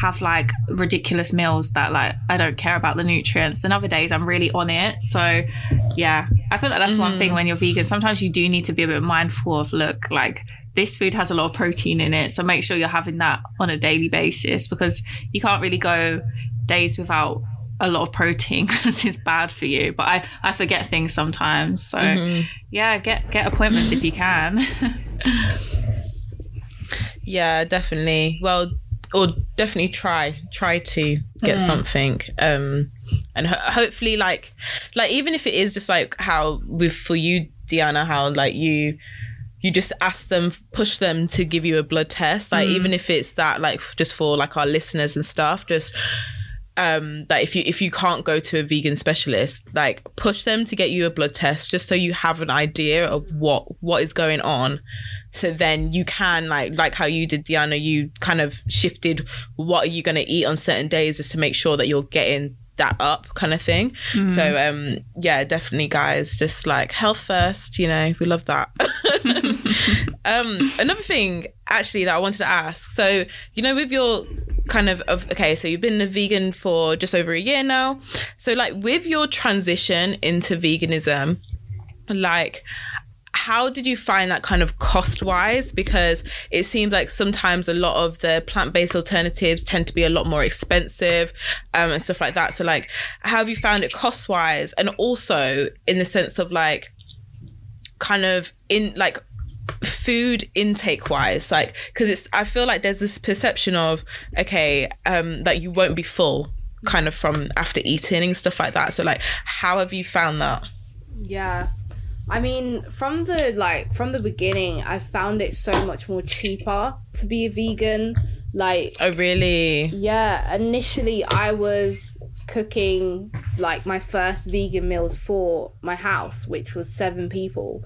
have like ridiculous meals that like I don't care about the nutrients. Then other days I'm really on it. So yeah, I feel like that's mm-hmm. one thing when you're vegan. Sometimes you do need to be a bit mindful of, look, like, this food has a lot of protein in it, so make sure you're having that on a daily basis, because you can't really go days without a lot of protein, because it's bad for you. But I, I forget things sometimes. So, mm-hmm. yeah, get, get appointments if you can. Yeah, definitely. Well, or definitely try, try to get mm. something. Um, and ho- hopefully, like, like, even if it is just like how with for you, Deanna, how like you... you just ask them, push them to give you a blood test. Like, mm. even if it's that, like, just for like our listeners and stuff, just um, that if you if you can't go to a vegan specialist, like, push them to get you a blood test, just so you have an idea of what what is going on. So then you can, like like how you did, Deanna, you kind of shifted what are you going to eat on certain days, just to make sure that you're getting that up, kind of thing. Mm. So um yeah, definitely, guys, just like health first, you know, we love that. um another thing actually that I wanted to ask, so you know, with your kind of, of okay, so you've been a vegan for just over a year now, so like with your transition into veganism, like, how did you find that kind of cost wise? Because it seems like sometimes a lot of the plant-based alternatives tend to be a lot more expensive um, and stuff like that. So like, how have you found it cost wise? And also in the sense of like, kind of in like food intake wise, like, cause it's, I feel like there's this perception of, okay, um, that you won't be full kind of from after eating and stuff like that. So like, how have you found that? Yeah. I mean, from the like from the beginning, I found it so much more cheaper to be a vegan. Like, oh really? Yeah. Initially, I was cooking like my first vegan meals for my house, which was seven people,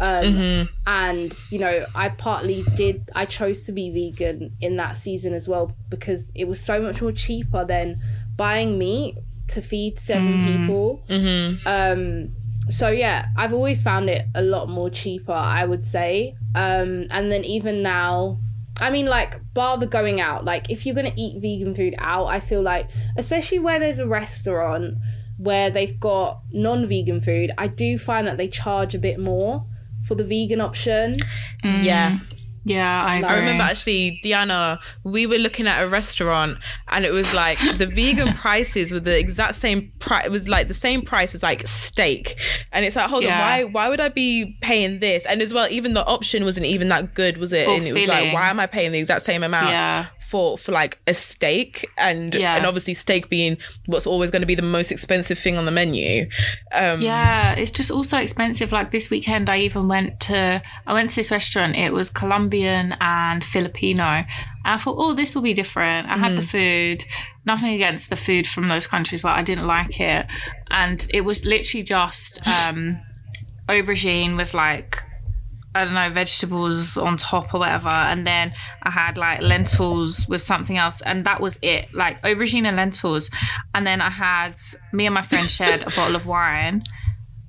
um, mm-hmm. and you know, I partly did. I chose to be vegan in that season as well because it was so much more cheaper than buying meat to feed seven mm. people. Mm-hmm. Um. So yeah, I've always found it a lot more cheaper, I would say. Um, and then even now, I mean, like, bar the going out, like if you're going to eat vegan food out, I feel like, especially where there's a restaurant where they've got non-vegan food, I do find that they charge a bit more for the vegan option. Mm. Yeah. Yeah, I agree. I remember actually, Diana, we were looking at a restaurant and it was like the vegan prices were the exact same price. It was like the same price as like steak. And it's like, hold yeah. on, why why would I be paying this? And as well, even the option wasn't even that good, was it? Or and it feeling. was like, why am I paying the exact same amount yeah. for for like a steak? And yeah. and obviously steak being what's always going to be the most expensive thing on the menu. Um, yeah, it's just also expensive. Like this weekend, I even went to, I went to this restaurant. It was Colombia and Filipino, and I thought, oh, this will be different. I mm. had the food, nothing against the food from those countries, but I didn't like it. And it was literally just um aubergine with like, I don't know, vegetables on top or whatever, and then I had like lentils with something else, and that was it, like aubergine and lentils. And then I had, me and my friend shared a bottle of wine.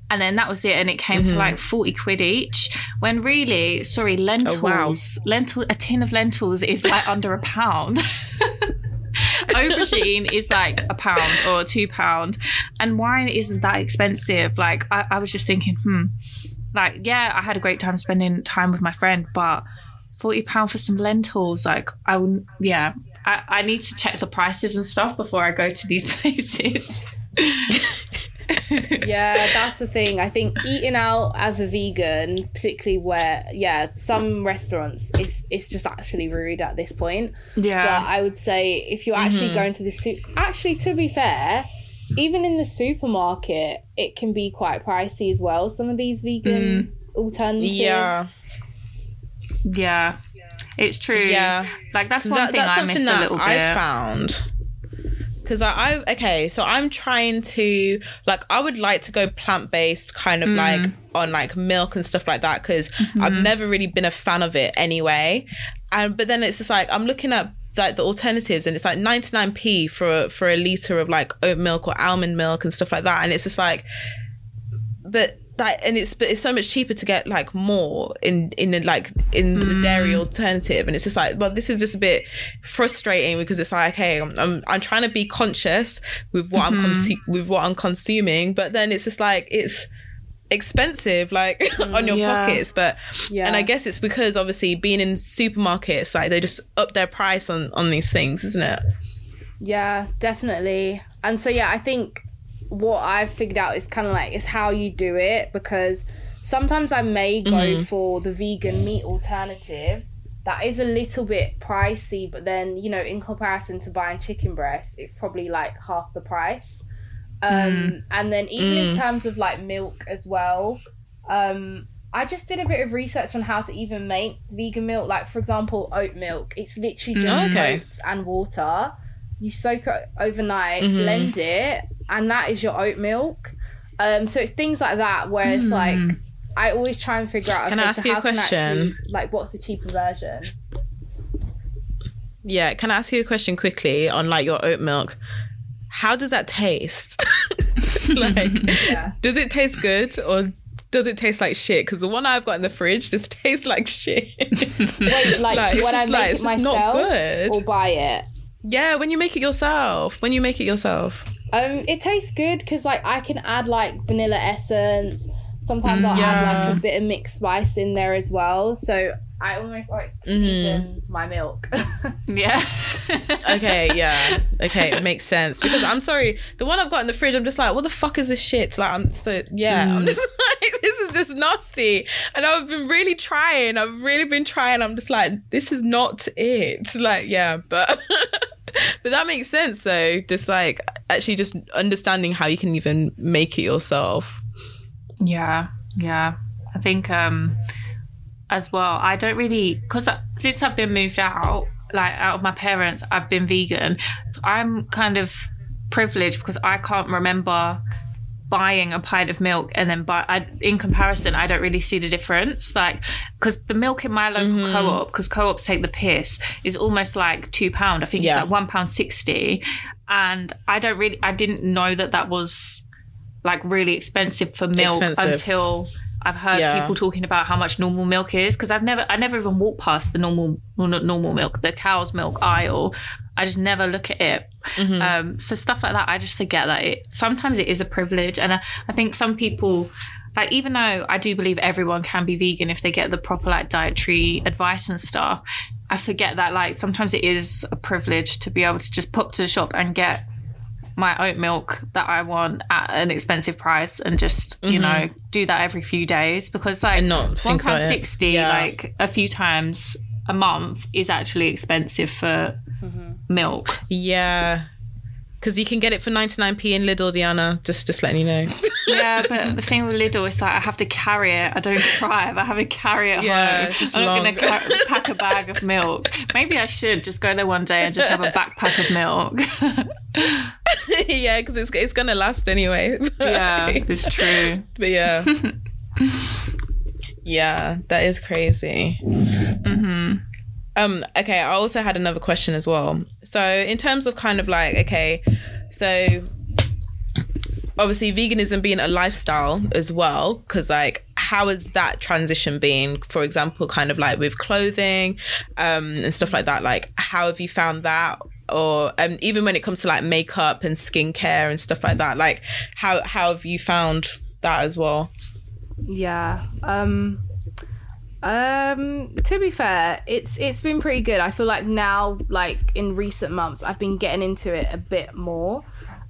And then that was it, and it came mm-hmm. to like forty quid each. When really, sorry, lentils, oh, wow. lentil, a tin of lentils is like under a pound. Aubergine is like a pound or two pound, and wine isn't that expensive. Like I, I was just thinking, hmm, like yeah, I had a great time spending time with my friend, but forty pound for some lentils, like I would, yeah, I, I need to check the prices and stuff before I go to these places. Yeah, that's the thing. I think eating out as a vegan, particularly where yeah some restaurants, it's it's just actually rude at this point. Yeah, but I would say if you're actually mm-hmm. going to the su- actually to be fair, even in the supermarket it can be quite pricey as well, some of these vegan mm. alternatives. yeah yeah it's true. Yeah, like that's one that, thing that's I miss that a little bit I found. Because I, I, okay, so I'm trying to, like, I would like to go plant-based kind of mm. like on like milk and stuff like that, because mm-hmm. I've never really been a fan of it anyway. And but then it's just like, I'm looking at like the alternatives and it's like ninety-nine p for, for a litre of like oat milk or almond milk and stuff like that. And it's just like, but... Like, and it's but it's so much cheaper to get like more in in like in mm. the dairy alternative, and it's just like, well, this is just a bit frustrating because it's like, hey, I'm I'm, I'm trying to be conscious with what mm-hmm. I'm consu- with what I'm consuming, but then it's just like it's expensive, like mm, on your yeah. pockets. But yeah. and I guess it's because obviously being in supermarkets, like they just up their price on on these things, isn't it? Yeah, definitely. And so yeah, I think. What I've figured out is kind of like is how you do it, because sometimes I may go mm-hmm. for the vegan meat alternative that is a little bit pricey, but then you know in comparison to buying chicken breast it's probably like half the price. um mm. And then even mm. in terms of like milk as well, um I just did a bit of research on how to even make vegan milk. Like for example oat milk, it's literally just okay. oats and water. You soak it overnight, mm-hmm. blend it, and that is your oat milk. Um, so it's things like that where it's mm. like, I always try and figure out. Okay, can I ask so you a question? Actually, like, what's the cheaper version? Yeah, can I ask you a question quickly on like your oat milk? How does that taste? Like, yeah. does it taste good or does it taste like shit? Because the one I've got in the fridge just tastes like shit. Wait, like, like when I make like, it myself or buy it? Yeah, when you make it yourself. When you make it yourself. Um, it tastes good because like I can add like vanilla essence. Sometimes mm, I'll yeah. add like a bit of mixed spice in there as well. So I almost like season mm. my milk. Yeah. Okay, yeah. Okay, it makes sense. Because I'm sorry, the one I've got in the fridge, I'm just like, what the fuck is this shit? Like I'm so yeah. Mm. I'm just like, this is just nasty. And I've been really trying. I've really been trying. I'm just like, this is not it. Like, yeah, but but that makes sense though. Just like actually just understanding how you can even make it yourself. Yeah. Yeah, I think um, as well, I don't really, because since I've been moved out, like out of my parents, I've been vegan. So I'm kind of privileged because I can't remember buying a pint of milk and then buy, I, in comparison, I don't really see the difference. Like, because the milk in my local mm-hmm. co-op, because co-ops take the piss, is almost like two pound. I think yeah. it's like one pound sixty. And I don't really, I didn't know that that was like really expensive for milk expensive. until I've heard yeah. people talking about how much normal milk is, because I've never, I never even walked past the normal, well, not normal milk, the cow's milk aisle. I just never look at it. Mm-hmm. Um, so stuff like that, I just forget that it, sometimes it is a privilege. And I, I think some people, like, even though I do believe everyone can be vegan if they get the proper like dietary advice and stuff, I forget that like sometimes it is a privilege to be able to just pop to the shop and get my oat milk that I want at an expensive price and just, mm-hmm. you know, do that every few days, because like one pound sixty, yeah. like a few times a month is actually expensive for mm-hmm. milk. Yeah. Because you can get it for ninety-nine p in Lidl, Diana. Just just letting you know. Yeah, but the thing with Lidl is like I have to carry it. I don't drive. I have to carry it yeah, home. I'm long. not going to pack a bag of milk. Maybe I should just go there one day and just have a backpack of milk. Yeah, because it's, it's going to last anyway. Yeah, it's true. But yeah. Yeah, that is crazy. Mm-hmm. Um, okay, I also had another question as well. So in terms of kind of like, okay, so obviously veganism being a lifestyle as well, because like how has that transition been, for example, kind of like with clothing um, and stuff like that? Like how have you found that? Or um, even when it comes to like makeup and skincare and stuff like that, like how, how have you found that as well? Yeah, um... Um, to be fair, it's it's been pretty good. I feel like now, like in recent months, I've been getting into it a bit more.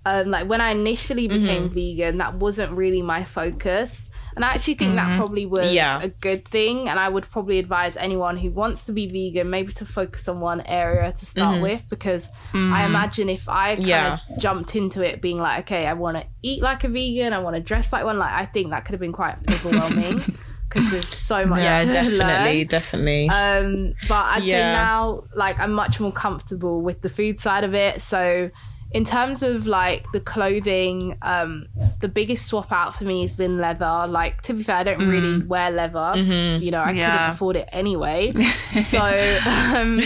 Um, like when I initially became mm-hmm. vegan, that wasn't really my focus. And I actually think mm-hmm. that probably was yeah. a good thing. And I would probably advise anyone who wants to be vegan maybe to focus on one area to start mm-hmm. with, because mm-hmm. I imagine if I kind yeah. of jumped into it being like, okay, I want to eat like a vegan, I want to dress like one, like I think that could have been quite overwhelming. Because there's so much yeah, to definitely, learn. definitely. Um, but I'd yeah. say now, like, I'm much more comfortable with the food side of it. So in terms of, like, the clothing, um, the biggest swap out for me has been leather. Like, to be fair, I don't mm. really wear leather. Mm-hmm. You know, I yeah. couldn't afford it anyway. So, um,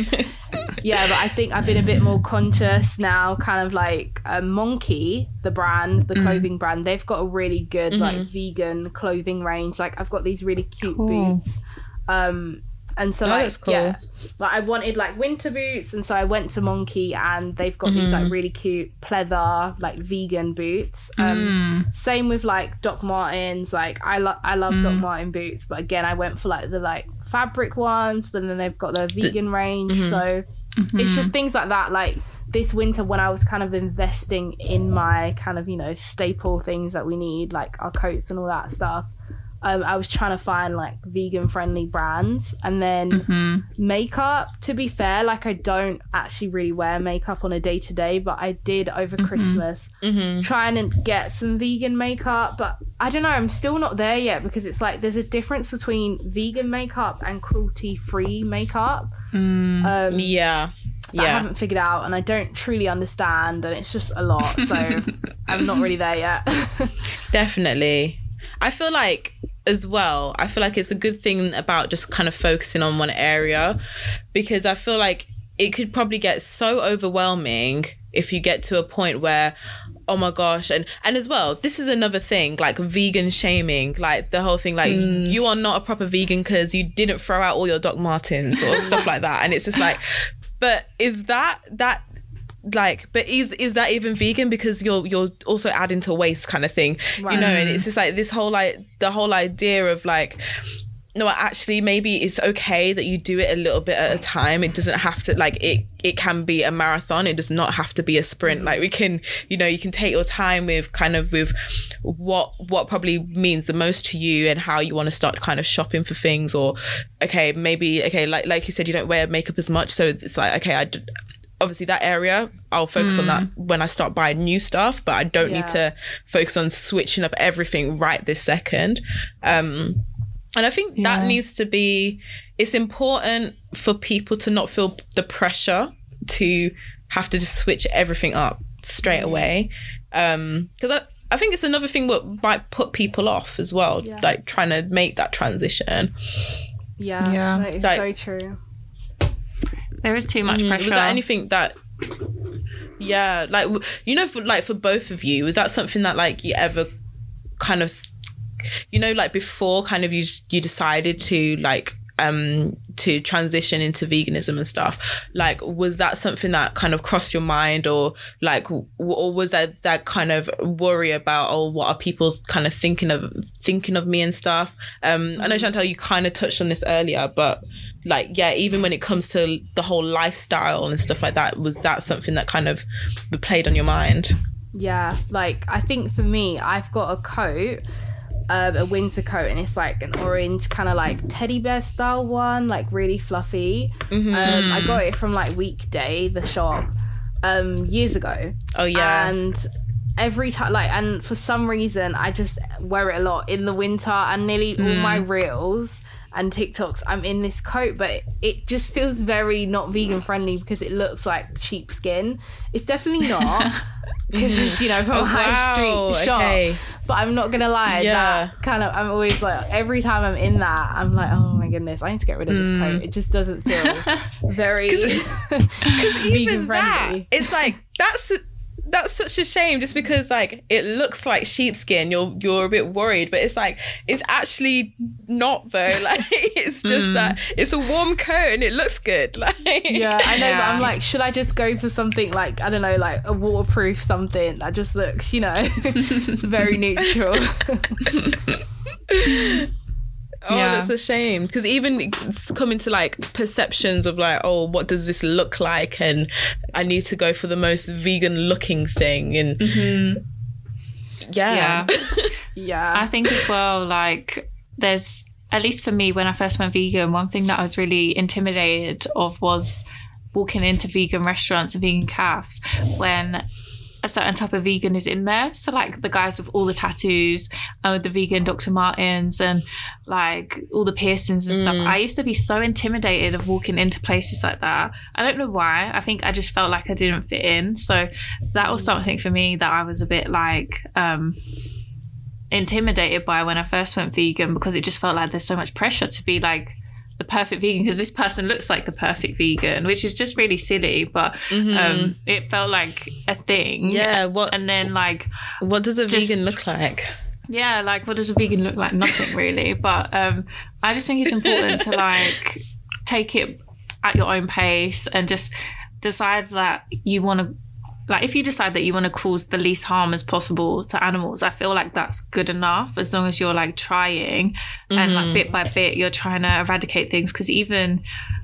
yeah, but I think I've been a bit more conscious now, kind of like uh, Monki, the brand, the mm. clothing brand, they've got a really good mm-hmm. like vegan clothing range. Like I've got these really cute cool. boots. Um, and so oh, like, that's cool. yeah, like I wanted like winter boots. And so I went to Monki and they've got mm-hmm. these like really cute pleather, like vegan boots. Um, mm. Same with like Doc Martens. Like I, lo- I love mm. Doc Marten boots, but again, I went for like the like fabric ones, but then they've got the vegan D- range. Mm-hmm. So mm-hmm. it's just things like that. Like this winter when I was kind of investing in my kind of, you know, staple things that we need, like our coats and all that stuff, um, I was trying to find like vegan friendly brands. And then mm-hmm. makeup, to be fair, like I don't actually really wear makeup on a day to day, but I did over mm-hmm. Christmas mm-hmm. trying to get some vegan makeup. But I don't know, I'm still not there yet, because it's like there's a difference between vegan makeup and cruelty free makeup. Mm, um, yeah. That yeah. I haven't figured out and I don't truly understand, and it's just a lot, so I'm not really there yet. Definitely. I feel like as well, I feel like it's a good thing about just kind of focusing on one area, because I feel like it could probably get so overwhelming if you get to a point where, oh my gosh, and and as well, this is another thing, like vegan shaming, like the whole thing, like mm. you are not a proper vegan because you didn't throw out all your Doc Martens or stuff like that. And it's just like, but is that that like but is is that even vegan, because you're you're also adding to waste kind of thing, right. you know? And it's just like this whole like the whole idea of like, no, actually maybe it's okay that you do it a little bit at a time. It doesn't have to like it it can be a marathon, it does not have to be a sprint. Like we can, you know, you can take your time with kind of with what what probably means the most to you and how you want to start kind of shopping for things. Or okay, maybe okay like like you said, you don't wear makeup as much, so it's like okay, I obviously that area, I'll focus mm. on that when I start buying new stuff, but I don't yeah. need to focus on switching up everything right this second. Um, and I think yeah. that needs to be, it's important for people to not feel the pressure to have to just switch everything up straight away. Um, 'cause I, I think it's another thing that might put people off as well, yeah. like trying to make that transition. Yeah, yeah. that is like, so true. There is too much pressure. Was that anything that, yeah, like, you know, for, like for both of you, was that something that like you ever kind of, you know, like before kind of you you decided to like, um, to transition into veganism and stuff, like, was that something that kind of crossed your mind, or like, w- or was that that kind of worry about, oh, what are people kind of thinking of, thinking of me and stuff? Um, I know, Chantal, you kind of touched on this earlier, but like, yeah, even when it comes to the whole lifestyle and stuff like that, was that something that kind of played on your mind? Yeah, like, I think for me, I've got a coat, Um, a winter coat, and it's like an orange kind of like teddy bear style one, like really fluffy. Mm-hmm. Um, I got it from like Weekday, the shop, um, years ago. Oh yeah. And every time, like, and for some reason, I just wear it a lot in the winter, and nearly mm. all my reels and TikToks, I'm in this coat, but it just feels very not vegan friendly because it looks like sheepskin. It's definitely not, because it's, you know, from a oh, high wow. street shop. Okay. But I'm not gonna lie, yeah. that kind of, I'm always like, every time I'm in that, I'm like, oh my goodness, I need to get rid of mm. this coat. It just doesn't feel very vegan even that, friendly. It's like that's. That's such a shame, just because like it looks like sheepskin, you're you're a bit worried, but it's like it's actually not though. Like it's just mm. that it's a warm coat and it looks good. Like yeah, I know, yeah. but I'm like, should I just go for something like, I don't know, like a waterproof something that just looks, you know, very neutral. Oh, yeah. That's a shame, because even coming to like perceptions of like, oh, what does this look like, and I need to go for the most vegan looking thing, and mm-hmm. yeah yeah. yeah I think as well, like there's, at least for me, when I first went vegan, one thing that I was really intimidated of was walking into vegan restaurants and vegan cafes when a certain type of vegan is in there. So like the guys with all the tattoos and with the vegan Doctor Martens and like all the piercings and mm. stuff. I used to be so intimidated of walking into places like that. I don't know why. I think I just felt like I didn't fit in. So that was something for me that I was a bit like um, intimidated by when I first went vegan, because it just felt like there's so much pressure to be like the perfect vegan, because this person looks like the perfect vegan, which is just really silly, but mm-hmm. um it felt like a thing. Yeah, what, and then like, what does a just, vegan look like? Yeah, like what does a vegan look like? Nothing really. But um I just think it's important to like take it at your own pace and just decide that you want to, like if you decide that you want to cause the least harm as possible to animals, I feel like that's good enough, as long as you're like trying mm-hmm. and like bit by bit you're trying to eradicate things. Because even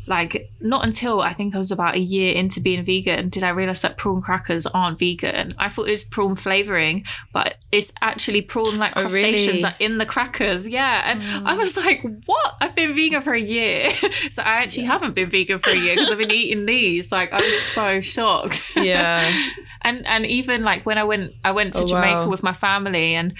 like, not until I think I was about a year into being vegan did I realise that prawn crackers aren't vegan. I thought it was prawn flavouring, but it's actually prawn like crustaceans oh, really? Are in the crackers. Yeah. And mm. I was like, what? I've been vegan for a year. So I actually yeah. haven't been vegan for a year because I've been eating these. Like I was so shocked. Yeah. And and even like when I went I went to oh, Jamaica wow. with my family, and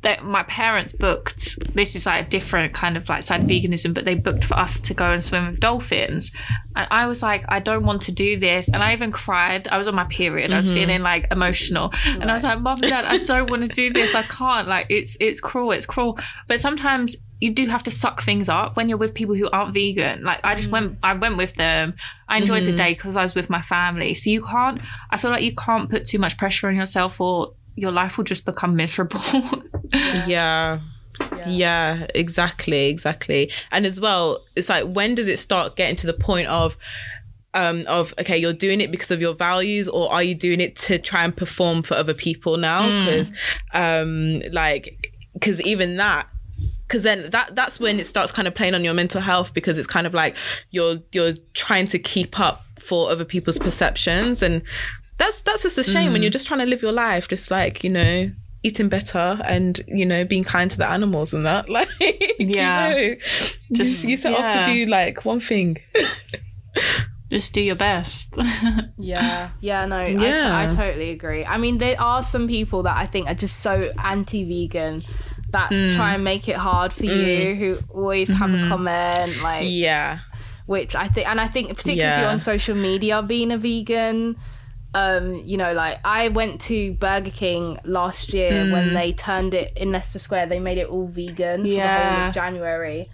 that my parents booked, this is like a different kind of like side of veganism, but they booked for us to go and swim with dolphins. And I was like, I don't want to do this. And I even cried. I was on my period. Mm-hmm. I was feeling like emotional. Right. And I was like, Mum, Dad, I don't want to do this. I can't. Like it's it's cruel. It's cruel. But sometimes you do have to suck things up when you're with people who aren't vegan. Like I just went, I went with them. I enjoyed mm-hmm. the day because I was with my family. So you can't, I feel like you can't put too much pressure on yourself, or your life will just become miserable. yeah. yeah. Yeah. Yeah, exactly. Exactly. And as well, it's like, when does it start getting to the point of, um, of, okay, you're doing it because of your values, or are you doing it to try and perform for other people now? Mm. 'Cause, um, like, 'cause even that, because then that that's when it starts kind of playing on your mental health, because it's kind of like you're you're trying to keep up for other people's perceptions, and that's that's just a shame mm. when you're just trying to live your life, just like, you know, eating better and, you know, being kind to the animals and that, like yeah you know, just you set yeah. off to do like one thing. Just do your best. yeah. Yeah, no, yeah. I, t- I totally agree. I mean, there are some people that I think are just so anti-vegan that mm. try and make it hard for mm. you, who always have mm. a comment. like Yeah. Which I think, and I think particularly yeah. if you're on social media being a vegan, um, you know, like I went to Burger King last year mm. when they turned it in Leicester Square, they made it all vegan yeah. for the whole of January.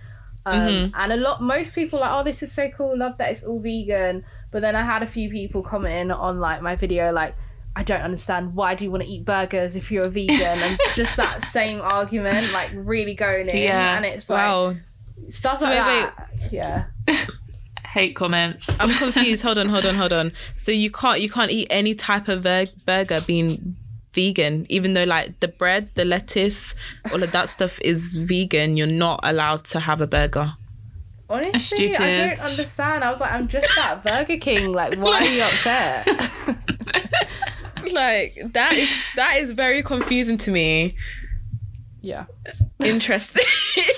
Um, mm-hmm. And a lot, most people are like, oh, this is so cool, love that it's all vegan. But then I had a few people commenting on like my video, like, I don't understand, why do you want to eat burgers if you're a vegan? And just that same argument, like really going in. Yeah. And it's like, wow. stuff so like wait, that. Wait. Yeah. Hate comments. I'm confused. Hold on, hold on, hold on. So you can't, you can't eat any type of ver- burger being vegan, even though like the bread, the lettuce, all of that stuff is vegan. You're not allowed to have a burger. Honestly, Stupid. I don't understand. I was like, I'm just at Burger King. Like, why are you upset? Like that is that is very confusing to me. Yeah. Interesting.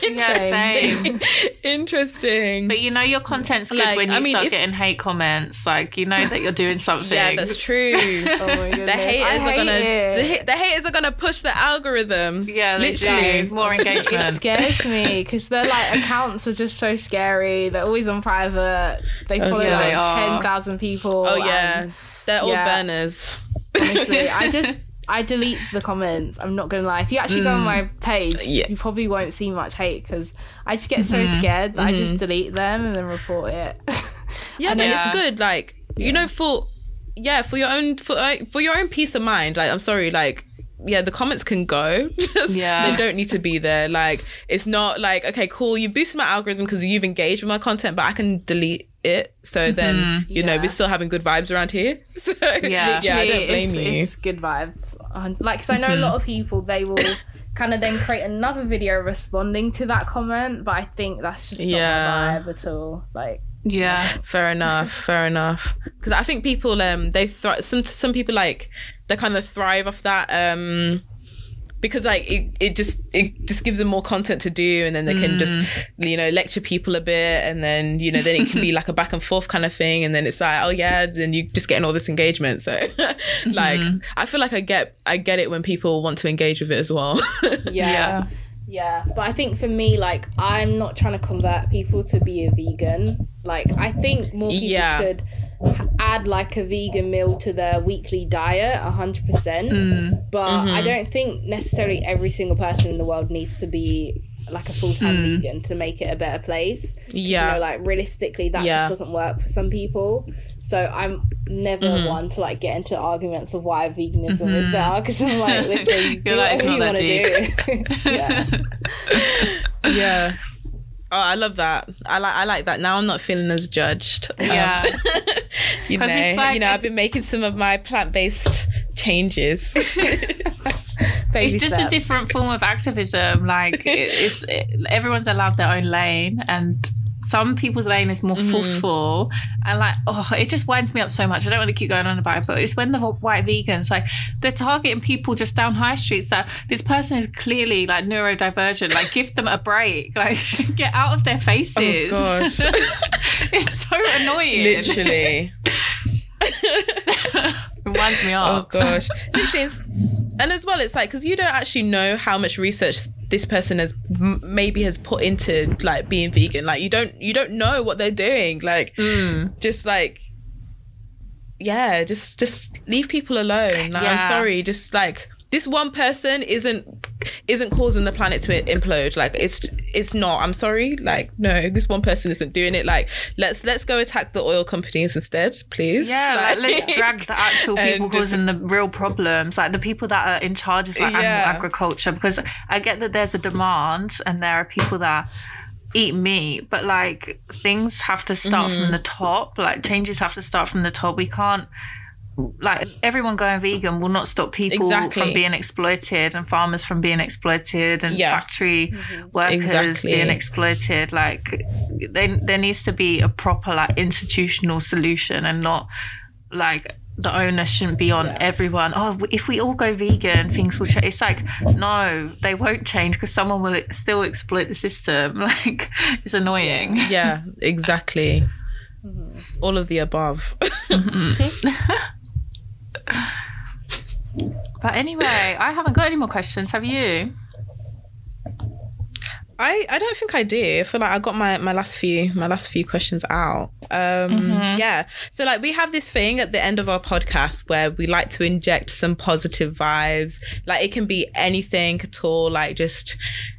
Interesting. Interesting. But you know your content's good like, when you I mean, start if... getting hate comments. Like, you know that you're doing something. Yeah, that's true. Oh my goodness. The haters hate are gonna the, the haters are gonna push the algorithm. Yeah, they literally do. More engagement. It scares me because their like accounts are just so scary. They're always on private. They follow oh, yeah, like ten thousand people. Oh yeah, and, they're all yeah. burners. Honestly, I just. I delete the comments. I'm not gonna lie. If you actually mm. go on my page, yeah. you probably won't see much hate because I just get mm-hmm. so scared that mm-hmm. I just delete them and then report it. yeah, no, yeah. It's good. Like yeah. you know, for yeah, for your own for uh, for your own peace of mind. Like I'm sorry, like yeah, the comments can go. just, yeah, they don't need to be there. Like it's not like okay, cool. You boosted my algorithm because you've engaged with my content, but I can delete it so then mm-hmm. you yeah. know we're still having good vibes around here so yeah, yeah I don't blame it's, you it's good vibes like because I know mm-hmm. a lot of people they will kind of then create another video responding to that comment but I think that's just not yeah. my vibe at all like yeah fair enough fair enough because I think people um they thrive some some people like they kind of thrive off that um because like it, it just it just gives them more content to do and then they can mm. just you know lecture people a bit and then you know then it can be like a back and forth kind of thing and then it's like oh yeah then you're just getting all this engagement so like mm. I feel like I get I get it when people want to engage with it as well. yeah. yeah yeah but I think for me like I'm not trying to convert people to be a vegan like I think more people yeah. should add like a vegan meal to their weekly diet one hundred percent mm. but mm-hmm. I don't think necessarily every single person in the world needs to be like a full-time mm. vegan to make it a better place yeah you know, like realistically that yeah. just doesn't work for some people so I'm never mm-hmm. one to like get into arguments of why veganism mm-hmm. is better because I'm like listen do like, whatever you want to do yeah yeah oh, I love that. I like I like that. Now I'm not feeling as judged. Yeah. Um, you know, like, you know, I've been making some of my plant-based changes. It's just steps. A different form of activism. Like it, it's it, everyone's allowed their own lane and some people's lane is more mm. forceful and like oh it just winds me up so much I don't want to keep going on about it but it's when the white vegans like they're targeting people just down high streets that this person is clearly like neurodivergent like give them a break like get out of their faces. Oh gosh. It's so annoying literally. Winds me up. Oh gosh. Literally it's, and as well it's like because you don't actually know how much research this person has m- maybe has put into like being vegan like you don't you don't know what they're doing like mm. just like yeah just just leave people alone like, yeah. I'm sorry just like this one person isn't isn't causing the planet to implode like it's it's not I'm sorry like no this one person isn't doing it like let's let's go attack the oil companies instead please yeah like, like, let's drag the actual people causing just, the real problems like the people that are in charge of like, yeah. animal agriculture because I get that there's a demand and there are people that eat meat but like things have to start mm-hmm. from the top like changes have to start from the top we can't like everyone going vegan will not stop people exactly. from being exploited and farmers from being exploited and yeah. factory mm-hmm. workers exactly. being exploited like they, there needs to be a proper like institutional solution and not like the onus shouldn't be on yeah. everyone oh if we all go vegan things will change it's like no they won't change because someone will still exploit the system like it's annoying yeah exactly Mm-hmm. All of the above. But anyway, I haven't got any more questions. Have you? I, I don't think I do. I feel like I got my, my last few my last few questions out. Um, mm-hmm. Yeah. So like we have this thing at the end of our podcast where we like to inject some positive vibes. Like it can be anything at all. Like just,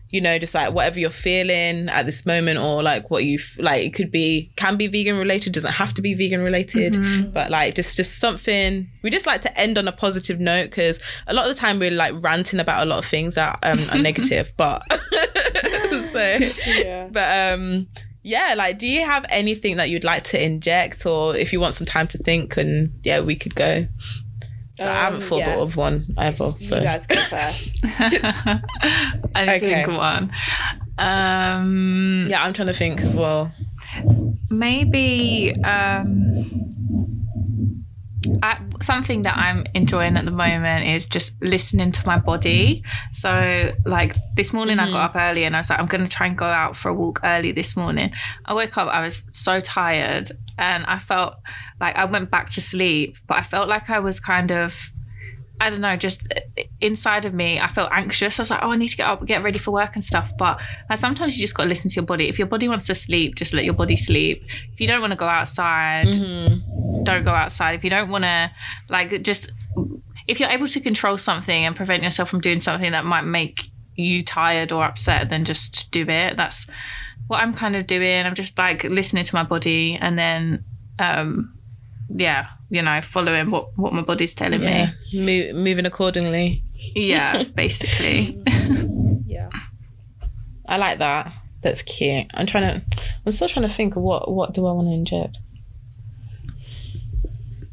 you know, just like whatever you're feeling at this moment, or like what you like. It could be can be vegan related. Doesn't have to be vegan related. Mm-hmm. But like just just something. We just like to end on a positive note because a lot of the time we're like ranting about a lot of things that um, are negative, but. So, yeah. But um, yeah, like, do you have anything that you'd like to inject, or if you want some time to think, and yeah, we could go. Um, I haven't thought yeah. of one ever. So you guys go first. I didn't okay. think of one. Um, yeah, I'm trying to think as well. Maybe um, I, something that I'm enjoying at the moment is just listening to my body. So like this morning mm-hmm. I got up early and I was like, I'm going to try and go out for a walk early this morning. I woke up, I was so tired and I felt like I went back to sleep, but I felt like I was kind of, I don't know, just inside of me, I felt anxious. I was like, oh, I need to get up and get ready for work and stuff. But like, sometimes you just got to listen to your body. If your body wants to sleep, just let your body sleep. If you don't want to go outside, mm-hmm. don't go outside. If you don't want to, like, just, if you're able to control something and prevent yourself from doing something that might make you tired or upset, then just do it. That's what I'm kind of doing. I'm just like listening to my body and then, um, yeah, you know, following what, what my body's telling yeah. me. Mo- moving accordingly. Yeah, basically. Yeah. I like that. That's cute. I'm trying to, I'm still trying to think of what, what do I want to inject?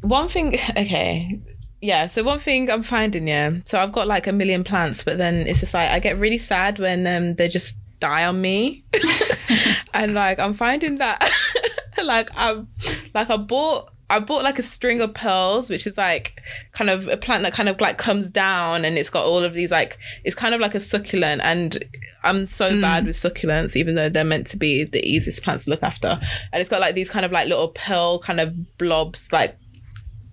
One thing, okay. Yeah, so one thing I'm finding, yeah. So I've got like a million plants, but then it's just like, I get really sad when um, they just die on me. And like, I'm finding that, like, I've, like I bought... I bought like a string of pearls, which is like kind of a plant that kind of like comes down and it's got all of these like, it's kind of like a succulent, and I'm so mm. bad with succulents, even though they're meant to be the easiest plants to look after. And it's got like these kind of like little pearl kind of blobs, like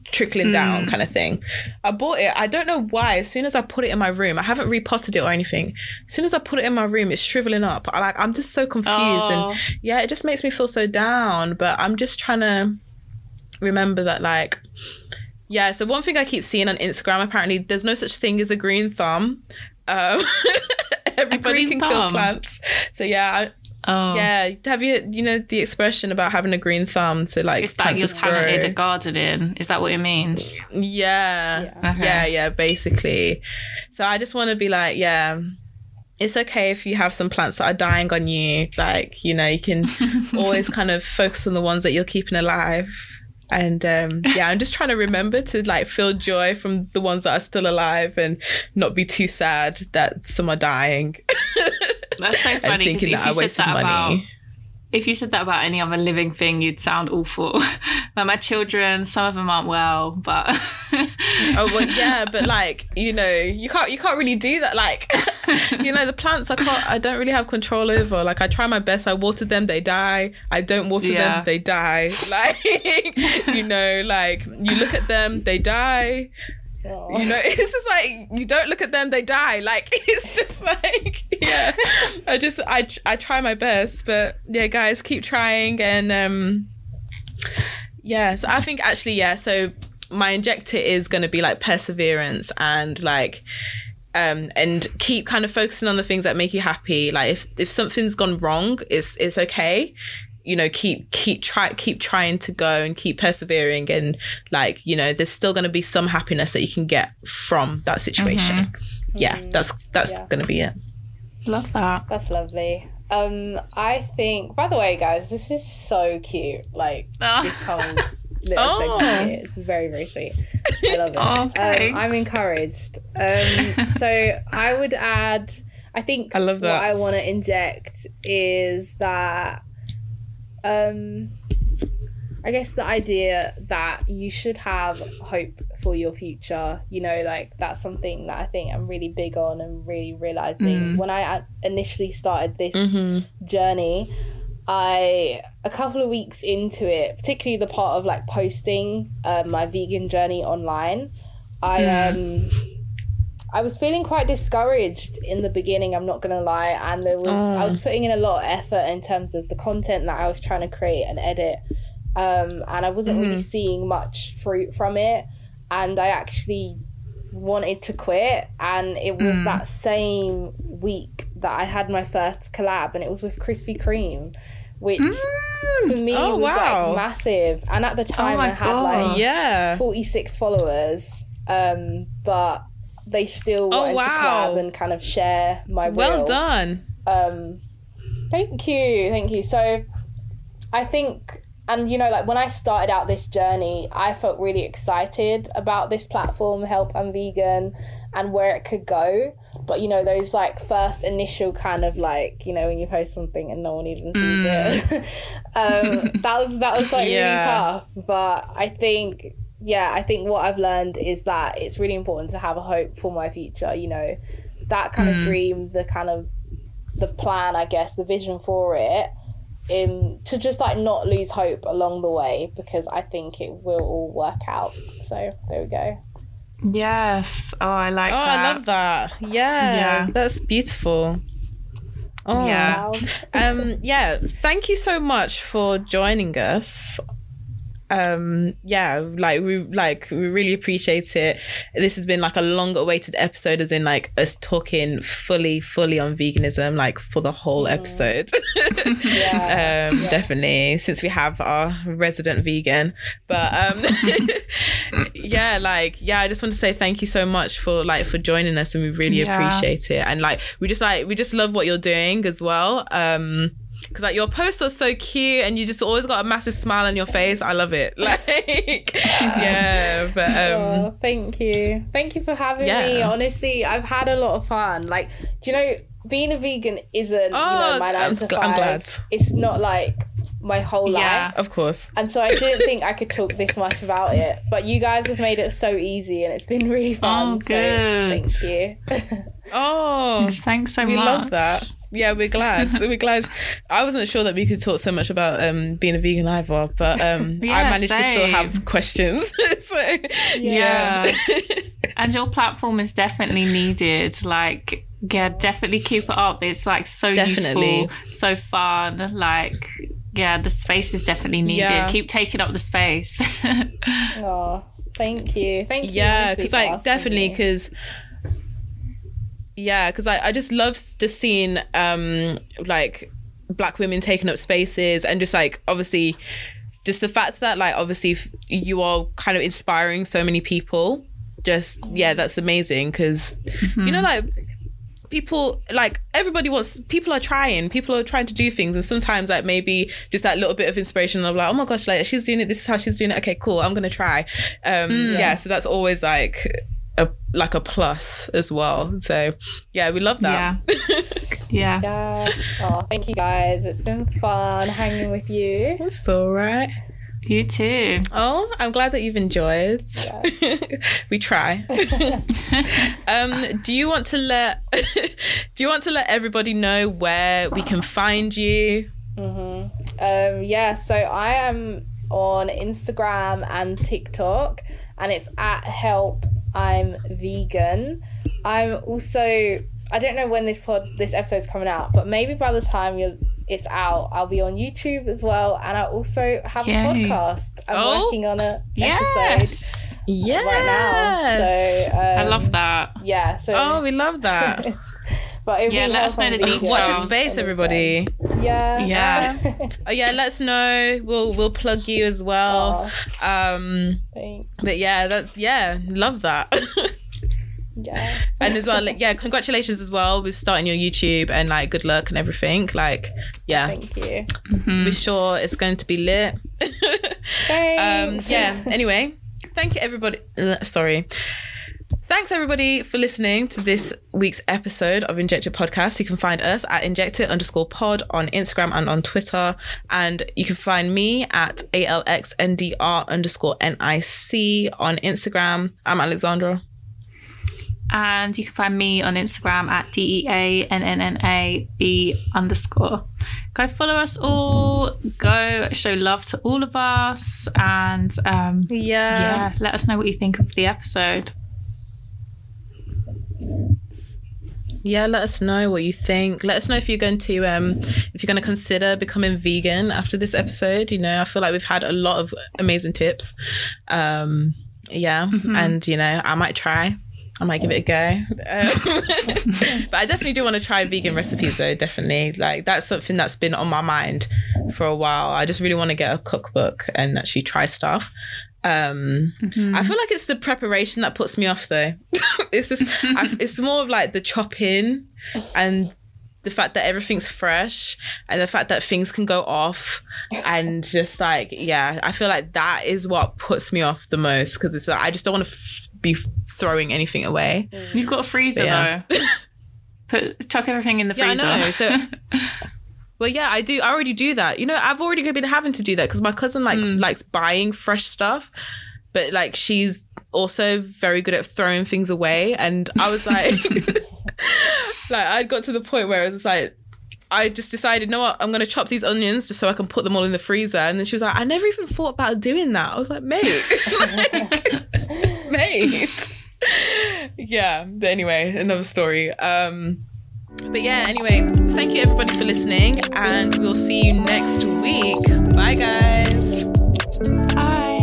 trickling mm. down kind of thing. I bought it. I don't know why. As soon as I put it in my room, I haven't repotted it or anything. As soon as I put it in my room, it's shriveling up. I, like, I'm just so confused. Oh. And yeah, it just makes me feel so down, but I'm just trying to remember that, like, yeah. So one thing I keep seeing on Instagram, apparently there's no such thing as a green thumb. Um, everybody green can thumb. Kill plants. So yeah, I, oh yeah. Have you you know the expression about having a green thumb? So like, is that you're talented at gardening? Is that what it means? Yeah, yeah, okay. yeah, yeah. Basically. So I just want to be like, yeah. It's okay if you have some plants that are dying on you. Like, you know, you can always kind of focus on the ones that you're keeping alive. And um, yeah, I'm just trying to remember to like feel joy from the ones that are still alive and not be too sad that some are dying. That's so funny. Thinking that I wasted money. About, if you said that about any other living thing, you'd sound awful. Like my children, some of them aren't well, but oh well, yeah, but like, you know, you can't you can't really do that. Like, you know, the plants I can't I don't really have control over. Like, I try my best. I water them, they die. I don't water yeah. them, they die. Like, you know, like you look at them, they die. Aww. You know, it's just like you don't look at them, they die. Like, it's just like, yeah. I just I I try my best, but yeah, guys, keep trying. And um, yeah. So I think actually, yeah. So my injector is going to be like perseverance and like. Um, and keep kind of focusing on the things that make you happy. Like if, if something's gone wrong, it's it's okay. You know, keep keep try keep trying to go and keep persevering, and like, you know, there's still going to be some happiness that you can get from that situation. Mm-hmm. Yeah, mm-hmm. that's that's yeah. going to be it. Love that. That's lovely. Um, I think. By the way, guys, this is so cute. Like oh. this whole. Oh. Segment. It's very, very sweet. I love it. Oh, um, I'm encouraged. Um, so I would add, I think I love that. What I want to inject is that, um, I guess the idea that you should have hope for your future. You know, like that's something that I think I'm really big on and really realising mm. when I initially started this mm-hmm. journey. I, a couple of weeks into it, particularly the part of like posting uh, my vegan journey online, I um, I was feeling quite discouraged in the beginning, I'm not gonna lie, and there was oh. I was putting in a lot of effort in terms of the content that I was trying to create and edit, um, and I wasn't mm-hmm. really seeing much fruit from it, and I actually wanted to quit. And it was mm. that same week that I had my first collab, and it was with Krispy Kreme, which mm. for me oh, was wow. like massive. And at the time oh I had God. like yeah. forty-six followers, um, but they still wanted oh, wow. to collab and kind of share my will. Well done. Um, thank you. Thank you. So I think, and you know, like when I started out this journey, I felt really excited about this platform, Health and Vegan, and where it could go. But you know, those like first initial kind of like, you know, when you post something and no one even sees mm. it, um, that was that was like yeah. really tough. But I think, yeah, I think what I've learned is that it's really important to have a hope for my future. You know, that kind mm. of dream, the kind of the plan, I guess, the vision for it. In, to just like not lose hope along the way, because I think it will all work out. So there we go. Yes. Oh, I like oh, that. Oh, I love that. Yeah. yeah. That's beautiful. Oh, yeah. um, yeah. Thank you so much for joining us. Um, yeah, like we like we really appreciate it. This has been like a long awaited episode, as in like us talking fully, fully on veganism, like for the whole episode. Mm. yeah. Um, yeah. Definitely, since we have our resident vegan. But um, yeah, like yeah, I just want to say thank you so much for like for joining us, and we really yeah. appreciate it. And like we just like we just love what you're doing as well. Um, Because like your posts are so cute, and you just always got a massive smile on your face. I love it. Like, yeah. yeah but um, oh, thank you, thank you for having yeah. me. Honestly, I've had a lot of fun. Like, do you know, being a vegan isn't oh, you know my nine I'm to gl- five. I'm glad. It's not like my whole life. Yeah, of course. And so I didn't think I could talk this much about it, but you guys have made it so easy, and it's been really fun. Oh, good. So thank you. oh, thanks so we much. We love that. Yeah, we're glad. we're glad. I wasn't sure that we could talk so much about um, being a vegan either, but um, yeah, I managed same. to still have questions. so, yeah. yeah. And your platform is definitely needed. Like, yeah, definitely keep it up. It's like so definitely. useful, so fun. Like, yeah, the space is definitely needed. Yeah. Keep taking up the space. oh, thank you. Thank you. Yeah, because like definitely because. Yeah, because I, I just love just seeing um, like black women taking up spaces, and just like obviously just the fact that like obviously you are kind of inspiring so many people. Just yeah, that's amazing, because mm-hmm. you know, like people like everybody wants people are trying people are trying to do things, and sometimes like maybe just that little bit of inspiration of like, oh my gosh, like she's doing it, this is how she's doing it, okay cool, I'm gonna try. um, mm, yeah. yeah so that's always like A, like a plus as well. So yeah, we love that. Yeah. yeah. yeah. Oh, thank you guys. It's been fun hanging with you. It's all right. You too. Oh, I'm glad that you've enjoyed. Yeah. we try. um, do you want to let do you want to let everybody know where we can find you? Mm-hmm. Um, yeah. So I am on Instagram and TikTok, and it's at help. I'm vegan. I'm also, I don't know when this pod, this episode's coming out, but maybe by the time you're, it's out, I'll be on YouTube as well. And I also have Yay. a podcast. I'm oh, working on an yes. episode yes. right now. So um, I love that. Yeah. So oh, we love that. But it'll yeah, be let us know the details. Watch your space, everybody. Yeah. Yeah. oh yeah, let us know. We'll we'll plug you as well. Oh, um thanks. But yeah, that's yeah, love that. yeah. And as well, like, yeah, congratulations as well with starting your YouTube, and like good luck and everything. Like, yeah. Thank you. Mm-hmm. We're sure it's going to be lit. thanks. Um, yeah. Anyway, thank you everybody. Sorry. Thanks everybody for listening to this week's episode of Injected Podcast. You can find us at Injected underscore pod on Instagram and on Twitter. And you can find me at A L X N D R underscore N I C on Instagram. I'm Alexandra. And you can find me on Instagram at D E A N N N A B underscore. go follow us all, go show love to all of us, and um, yeah. yeah, let us know what you think of the episode. Yeah, let us know what you think. Let us know if you're going to um, if you're going to consider becoming vegan after this episode. You know, I feel like we've had a lot of amazing tips. Um, yeah, mm-hmm. And you know, I might try. I might give it a go. Um, but I definitely do want to try vegan recipes, though. Definitely, like that's something that's been on my mind for a while. I just really want to get a cookbook and actually try stuff. Um, mm-hmm. I feel like it's the preparation that puts me off, though. It's just, I've, it's more of like the chopping and the fact that everything's fresh and the fact that things can go off and just like, yeah, I feel like that is what puts me off the most, because it's like, I just don't want to f- be throwing anything away. You've got a freezer, yeah. though. Put chuck everything in the freezer. Yeah, I know. So, well, yeah, I do. I already do that. You know, I've already been having to do that because my cousin like mm. likes buying fresh stuff, but like she's also very good at throwing things away, and I was like, like I got to the point where I was like, I just decided, you know what, I'm going to chop these onions just so I can put them all in the freezer. And then she was like, I never even thought about doing that. I was like, mate, like, mate. Yeah, but anyway, another story. Um, but yeah, anyway, thank you everybody for listening, and we'll see you next week. Bye guys. Bye.